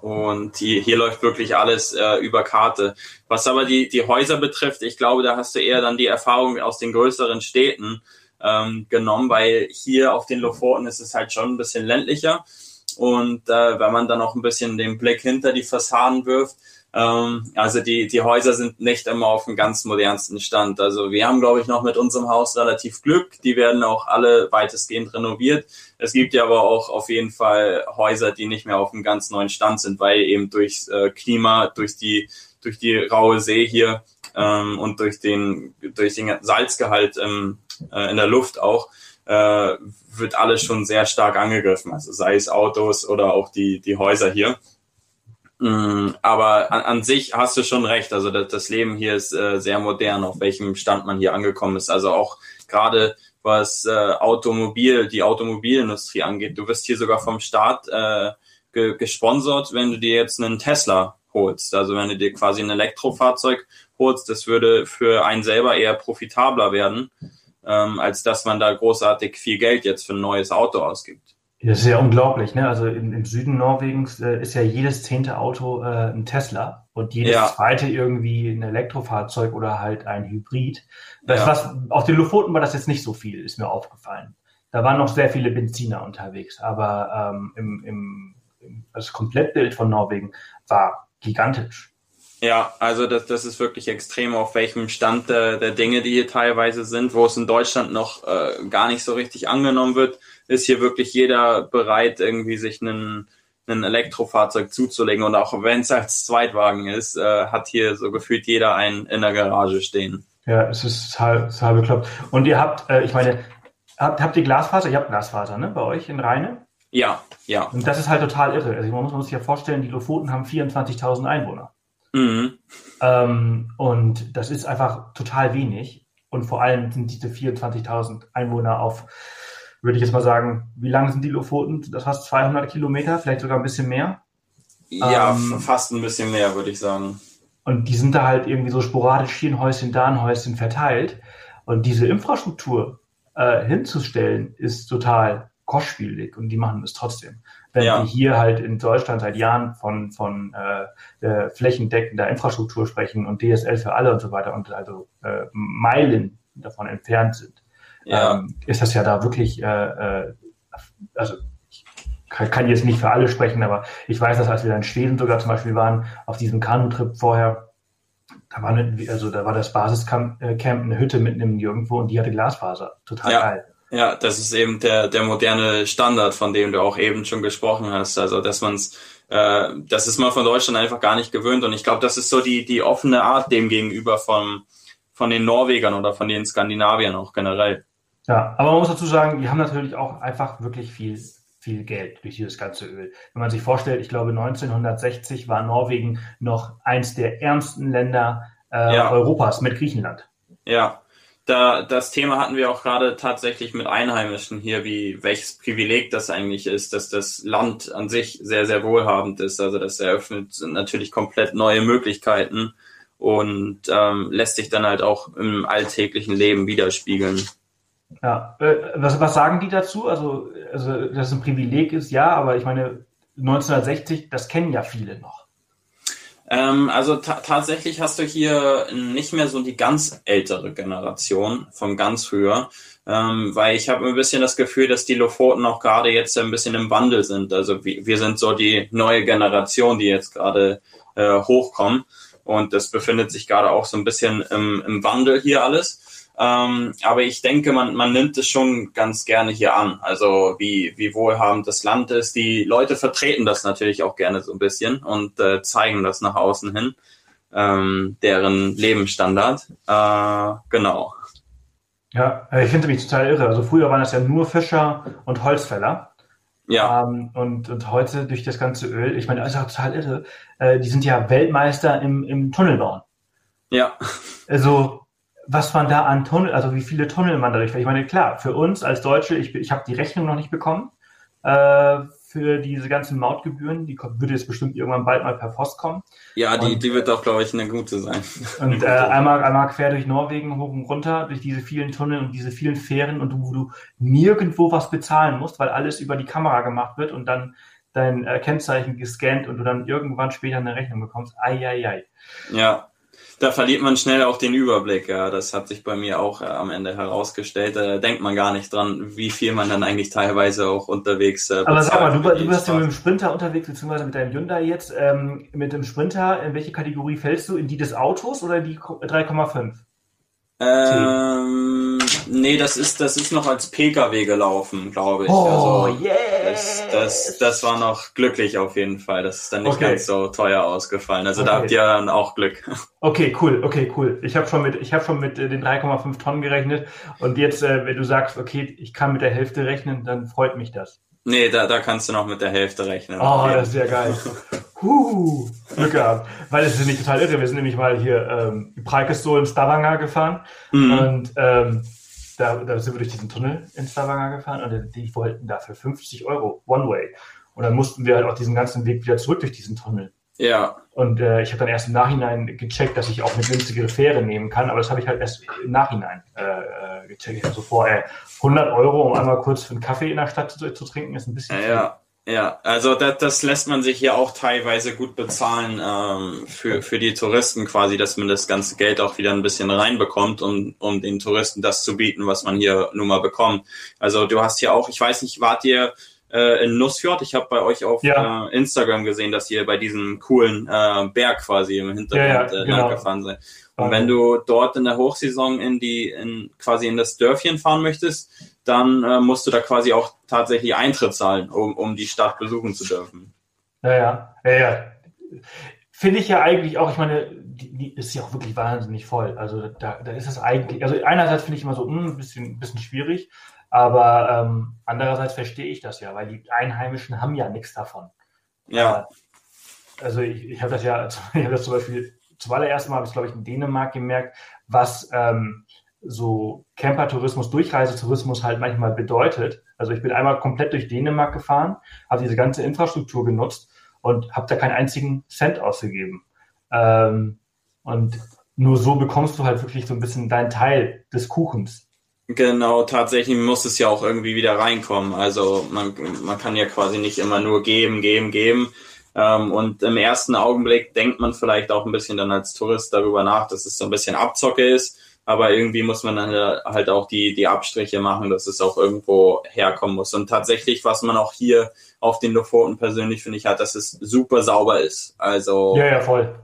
Und hier läuft wirklich alles über Karte. Was aber die Häuser betrifft, ich glaube, da hast du eher dann die Erfahrung aus den größeren Städten genommen, weil hier auf den Lofoten ist es halt schon ein bisschen ländlicher. Und wenn man dann auch ein bisschen den Blick hinter die Fassaden wirft, also die Häuser sind nicht immer auf dem ganz modernsten Stand. Also wir haben, glaube ich, noch mit unserem Haus relativ Glück. Die werden auch alle weitestgehend renoviert. Es gibt ja aber auch auf jeden Fall Häuser, die nicht mehr auf einem ganz neuen Stand sind, weil eben durchs Klima, durch die raue See hier und durch den Salzgehalt in der Luft auch wird alles schon sehr stark angegriffen. Also sei es Autos oder auch die Häuser hier. Aber an sich hast du schon recht, also das Leben hier ist sehr modern, auf welchem Stand man hier angekommen ist, also auch gerade was die Automobilindustrie angeht, du wirst hier sogar vom Staat gesponsert, wenn du dir jetzt einen Tesla holst, also wenn du dir quasi ein Elektrofahrzeug holst, das würde für einen selber eher profitabler werden, als dass man da großartig viel Geld jetzt für ein neues Auto ausgibt. Das ist ja unglaublich, ne? Also im Süden Norwegens ist ja jedes zehnte Auto ein Tesla und jedes zweite irgendwie ein Elektrofahrzeug oder halt ein Hybrid. Auf den Lofoten war das jetzt nicht so viel, ist mir aufgefallen. Da waren noch sehr viele Benziner unterwegs, aber das Komplettbild von Norwegen war gigantisch. Ja, also das ist wirklich extrem, auf welchem Stand der Dinge, die hier teilweise sind, wo es in Deutschland noch gar nicht so richtig angenommen wird, ist hier wirklich jeder bereit, irgendwie sich ein Elektrofahrzeug zuzulegen. Und auch wenn es als Zweitwagen ist, hat hier so gefühlt jeder einen in der Garage stehen. Ja, es ist halb bekloppt. Und ihr habt, ich meine, habt ihr Glasfaser? Ihr habt Glasfaser, ne, bei euch in Rheine? Ja. Und das ist halt total irre. Also man muss sich ja vorstellen, die Lofoten haben 24.000 Einwohner. Mhm. Und das ist einfach total wenig. Und vor allem sind diese 24.000 Einwohner auf, würde ich jetzt mal sagen, wie lang sind die Lofoten? Das heißt 200 Kilometer, vielleicht sogar ein bisschen mehr? Ja, fast ein bisschen mehr, würde ich sagen. Und die sind da halt irgendwie so sporadisch hier ein Häuschen, da ein Häuschen verteilt. Und diese Infrastruktur hinzustellen, ist total kostspielig. Und die machen es trotzdem. Wenn wir hier halt in Deutschland seit Jahren von flächendeckender Infrastruktur sprechen und DSL für alle und so weiter und also Meilen davon entfernt sind, ist das ja da wirklich, also ich kann jetzt nicht für alle sprechen, aber ich weiß, dass als wir da in Schweden sogar zum Beispiel waren, auf diesem Kanutrip vorher, da war das Basiscamp eine Hütte mitten im Nirgendwo und die hatte Glasfaser, total geil. Ja, das ist eben der moderne Standard, von dem du auch eben schon gesprochen hast. Also, dass das ist man von Deutschland einfach gar nicht gewöhnt. Und ich glaube, das ist so die offene Art dem gegenüber von den Norwegern oder von den Skandinaviern auch generell. Ja, aber man muss dazu sagen, die haben natürlich auch einfach wirklich viel Geld durch dieses ganze Öl. Wenn man sich vorstellt, ich glaube, 1960 war Norwegen noch eins der ärmsten Länder Europas mit Griechenland. Ja. Das Thema hatten wir auch gerade tatsächlich mit Einheimischen hier, welches Privileg das eigentlich ist, dass das Land an sich sehr, sehr wohlhabend ist. Also das eröffnet natürlich komplett neue Möglichkeiten. und lässt sich dann halt auch im alltäglichen Leben widerspiegeln. Ja, was sagen die dazu? Also, dass es ein Privileg ist, ja, aber ich meine, 1960, das kennen ja viele noch. Also tatsächlich hast du hier nicht mehr so die ganz ältere Generation von ganz früher, weil ich habe ein bisschen das Gefühl, dass die Lofoten auch gerade jetzt ein bisschen im Wandel sind. Also wir sind so die neue Generation, die jetzt gerade hochkommen, und das befindet sich gerade auch so ein bisschen im Wandel hier alles. Aber ich denke, man nimmt es schon ganz gerne hier an. Also wie wohlhabend das Land ist. Die Leute vertreten das natürlich auch gerne so ein bisschen und zeigen das nach außen hin, deren Lebensstandard. Genau. Ja, ich finde mich total irre. Also früher waren das ja nur Fischer und Holzfäller. Ja. Und heute durch das ganze Öl, ich meine, das ist auch total irre. Die sind ja Weltmeister im Tunnelbauen. Ja. Also was man da an Tunnel, also wie viele Tunnel man dadurch fährt. Ich meine, klar, für uns als Deutsche, ich habe die Rechnung noch nicht bekommen für diese ganzen Mautgebühren. Die würde jetzt bestimmt irgendwann bald mal per Post kommen. Ja, die wird auch, glaube ich, eine gute sein. Und einmal quer durch Norwegen, hoch und runter, durch diese vielen Tunnel und diese vielen Fähren, und wo du nirgendwo was bezahlen musst, weil alles über die Kamera gemacht wird und dann dein Kennzeichen gescannt und du dann irgendwann später eine Rechnung bekommst. Eieiei. Ja. Da verliert man schnell auch den Überblick, ja. Das hat sich bei mir auch am Ende herausgestellt. Da denkt man gar nicht dran, wie viel man dann eigentlich teilweise auch unterwegs bezahlt. Aber sag mal, du warst ja mit dem Sprinter unterwegs, beziehungsweise mit deinem Hyundai jetzt. Mit dem Sprinter, in welche Kategorie fällst du? In die des Autos oder in die 3,5? Nee, das ist noch als Pkw gelaufen, glaube ich. Oh, also, yes! Das war noch glücklich auf jeden Fall. Das ist dann nicht ganz so teuer ausgefallen. Also da habt ihr dann auch Glück. Okay, cool. Ich hab schon mit den 3,5 Tonnen gerechnet. Und jetzt, wenn du sagst, okay, ich kann mit der Hälfte rechnen, dann freut mich das. Nee, da kannst du noch mit der Hälfte rechnen. Oh, okay. Das ist ja geil. Glück gehabt. Weil es ist nämlich total irre. Wir sind nämlich mal hier Preikestol in Stavanger gefahren. Mhm. Und da sind wir durch diesen Tunnel in Stavanger gefahren und die wollten dafür 50 Euro One-Way. Und dann mussten wir halt auch diesen ganzen Weg wieder zurück durch diesen Tunnel. Ja. Und ich habe dann erst im Nachhinein gecheckt, dass ich auch eine günstigere Fähre nehmen kann, aber das habe ich halt erst im Nachhinein gecheckt. Ich habe so vor, 100 Euro, um einmal kurz für einen Kaffee in der Stadt zu trinken, ist ein bisschen viel. Ja, also das lässt man sich hier auch teilweise gut bezahlen für die Touristen quasi, dass man das ganze Geld auch wieder ein bisschen reinbekommt, um den Touristen das zu bieten, was man hier nun mal bekommt. Also du hast hier auch, ich weiß nicht, wart ihr in Nussfjord? Ich habe bei euch auf Instagram gesehen, dass ihr bei diesem coolen Berg quasi im Hintergrund gefahren seid. Und wenn du dort in der Hochsaison in das Dörfchen fahren möchtest, dann musst du da quasi auch tatsächlich Eintritt zahlen, um die Stadt besuchen zu dürfen. Ja. Finde ich ja eigentlich auch, ich meine, die ist ja auch wirklich wahnsinnig voll. Also da ist es eigentlich, also einerseits finde ich immer so ein bisschen schwierig, aber andererseits verstehe ich das ja, weil die Einheimischen haben ja nichts davon. Ja. Also ich habe das zum Beispiel zuallererst mal, habe ich glaube ich in Dänemark gemerkt, was so Camper-Tourismus, Durchreisetourismus halt manchmal bedeutet. Also ich bin einmal komplett durch Dänemark gefahren, habe diese ganze Infrastruktur genutzt und habe da keinen einzigen Cent ausgegeben. Und nur so bekommst du halt wirklich so ein bisschen deinen Teil des Kuchens. Genau, tatsächlich muss es ja auch irgendwie wieder reinkommen. Also man kann ja quasi nicht immer nur geben. Und im ersten Augenblick denkt man vielleicht auch ein bisschen dann als Tourist darüber nach, dass es so ein bisschen Abzocke ist. Aber irgendwie muss man dann halt auch die Abstriche machen, dass es auch irgendwo herkommen muss. Und tatsächlich, was man auch hier auf den Lofoten persönlich, finde ich, hat, dass es super sauber ist. Also ja, voll.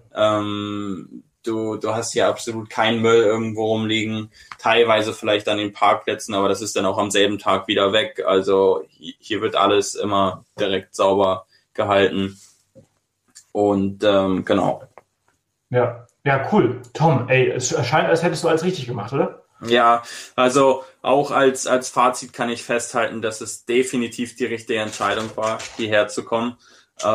Du hast hier absolut keinen Müll irgendwo rumliegen, teilweise vielleicht an den Parkplätzen, aber das ist dann auch am selben Tag wieder weg. Also hier wird alles immer direkt sauber gehalten. Und genau. Ja, cool. Tom, ey, es scheint, als hättest du alles richtig gemacht, oder? Ja, also auch als Fazit kann ich festhalten, dass es definitiv die richtige Entscheidung war, hierher zu kommen. Ich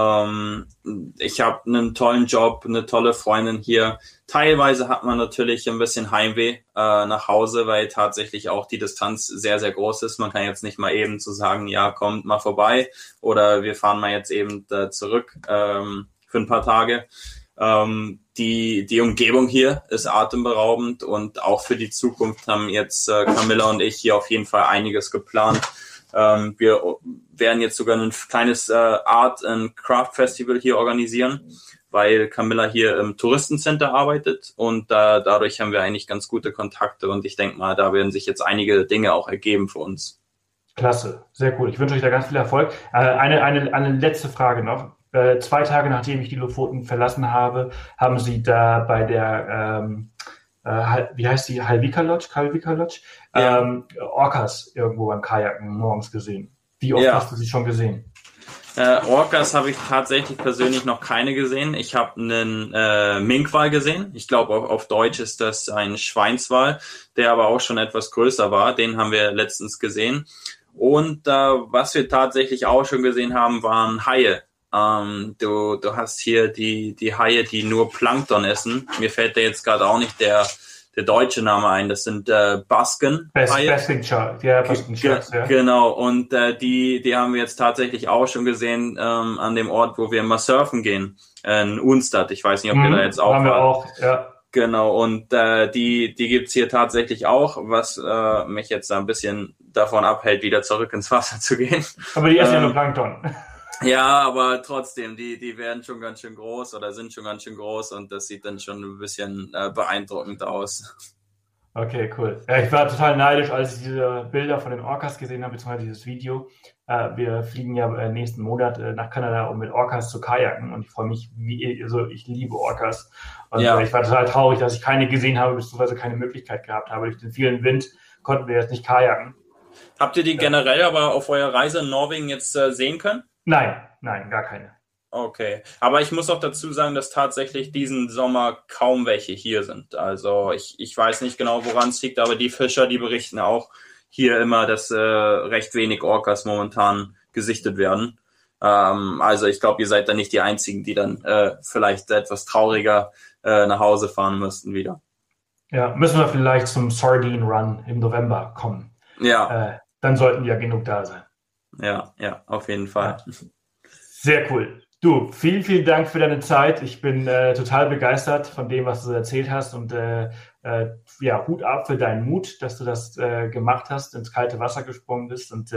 habe einen tollen Job, eine tolle Freundin hier. Teilweise hat man natürlich ein bisschen Heimweh nach Hause, weil tatsächlich auch die Distanz sehr, sehr groß ist. Man kann jetzt nicht mal eben zu sagen, ja, kommt mal vorbei oder wir fahren mal jetzt eben zurück für ein paar Tage. Die Umgebung hier ist atemberaubend und auch für die Zukunft haben jetzt Camilla und ich hier auf jeden Fall einiges geplant. Wir werden jetzt sogar ein kleines Art- und Craft-Festival hier organisieren, weil Camilla hier im Touristencenter arbeitet und dadurch haben wir eigentlich ganz gute Kontakte und ich denke mal, da werden sich jetzt einige Dinge auch ergeben für uns. Klasse, sehr cool. Ich wünsche euch da ganz viel Erfolg. Eine letzte Frage noch. 2 Tage nachdem ich die Lofoten verlassen habe, haben Sie da bei der, wie heißt die, Kalvika Lodge, ja. Orcas irgendwo beim Kajaken morgens gesehen. Wie oft hast du sie schon gesehen? Orcas habe ich tatsächlich persönlich noch keine gesehen. Ich habe einen Minkwal gesehen. Ich glaube, auf Deutsch ist das ein Schweinswal, der aber auch schon etwas größer war. Den haben wir letztens gesehen. Und was wir tatsächlich auch schon gesehen haben, waren Haie. Du hast hier die Haie, die nur Plankton essen. Mir fällt da jetzt gerade auch nicht der deutsche Name ein. Das sind Basken. Basking Sharks, ja. Genau, und die haben wir jetzt tatsächlich auch schon gesehen an dem Ort, wo wir immer surfen gehen, in Unstadt. Ich weiß nicht, ob ihr da jetzt auch haben wart. Wir auch, ja. Genau, und die gibt's hier tatsächlich auch, was mich jetzt da ein bisschen davon abhält, wieder zurück ins Wasser zu gehen. Aber die essen ja nur Plankton. Ja, aber trotzdem, die werden schon ganz schön groß oder sind schon ganz schön groß und das sieht dann schon ein bisschen beeindruckend aus. Okay, cool. Ja, ich war total neidisch, als ich diese Bilder von den Orcas gesehen habe, beziehungsweise dieses Video. Wir fliegen ja nächsten Monat nach Kanada, um mit Orcas zu kajaken und ich freue mich, ich liebe Orcas. Und ja. Ich war total traurig, dass ich keine gesehen habe, beziehungsweise keine Möglichkeit gehabt habe. Durch den vielen Wind konnten wir jetzt nicht kajaken. Habt ihr die generell aber auf eurer Reise in Norwegen jetzt sehen können? Nein, gar keine. Okay, aber ich muss auch dazu sagen, dass tatsächlich diesen Sommer kaum welche hier sind. Also ich weiß nicht genau, woran es liegt, aber die Fischer, die berichten auch hier immer, dass recht wenig Orcas momentan gesichtet werden. Also ich glaube, ihr seid da nicht die Einzigen, die dann vielleicht etwas trauriger nach Hause fahren müssten wieder. Ja, müssen wir vielleicht zum Sardine Run im November kommen. Ja. Dann sollten ja genug da sein. Ja, auf jeden Fall. Ja. Sehr cool. Du, vielen, vielen Dank für deine Zeit. Ich bin total begeistert von dem, was du erzählt hast und Hut ab für deinen Mut, dass du das gemacht hast, ins kalte Wasser gesprungen bist und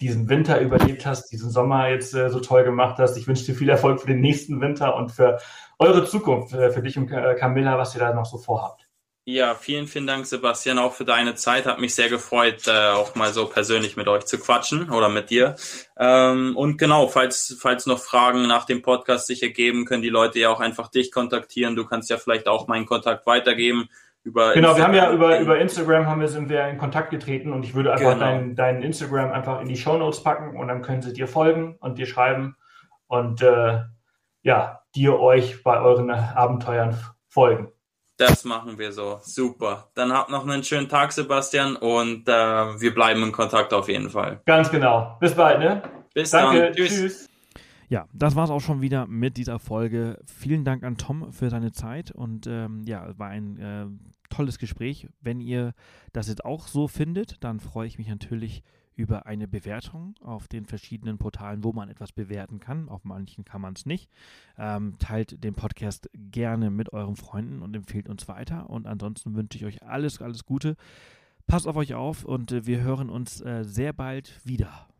diesen Winter überlebt hast, diesen Sommer jetzt so toll gemacht hast. Ich wünsche dir viel Erfolg für den nächsten Winter und für eure Zukunft, für dich und Camilla, was ihr da noch so vorhabt. Ja, vielen, vielen Dank, Sebastian, auch für deine Zeit. Hat mich sehr gefreut, auch mal so persönlich mit euch zu quatschen oder mit dir. Und genau, falls noch Fragen nach dem Podcast sich ergeben, können die Leute ja auch einfach dich kontaktieren. Du kannst ja vielleicht auch meinen Kontakt weitergeben. Instagram. Wir haben ja über Instagram sind wir in Kontakt getreten und ich würde einfach deinen Instagram einfach in die Shownotes packen und dann können sie dir folgen und dir schreiben und euch bei euren Abenteuern folgen. Das machen wir so. Super. Dann habt noch einen schönen Tag, Sebastian, und wir bleiben in Kontakt auf jeden Fall. Ganz genau. Bis bald, ne? Danke. Tschüss. Ja, das war's auch schon wieder mit dieser Folge. Vielen Dank an Tom für seine Zeit und war ein tolles Gespräch. Wenn ihr das jetzt auch so findet, dann freue ich mich natürlich über eine Bewertung auf den verschiedenen Portalen, wo man etwas bewerten kann. Auf manchen kann man es nicht. Teilt den Podcast gerne mit euren Freunden und empfehlt uns weiter. Und ansonsten wünsche ich euch alles Gute. Passt auf euch auf und wir hören uns sehr bald wieder.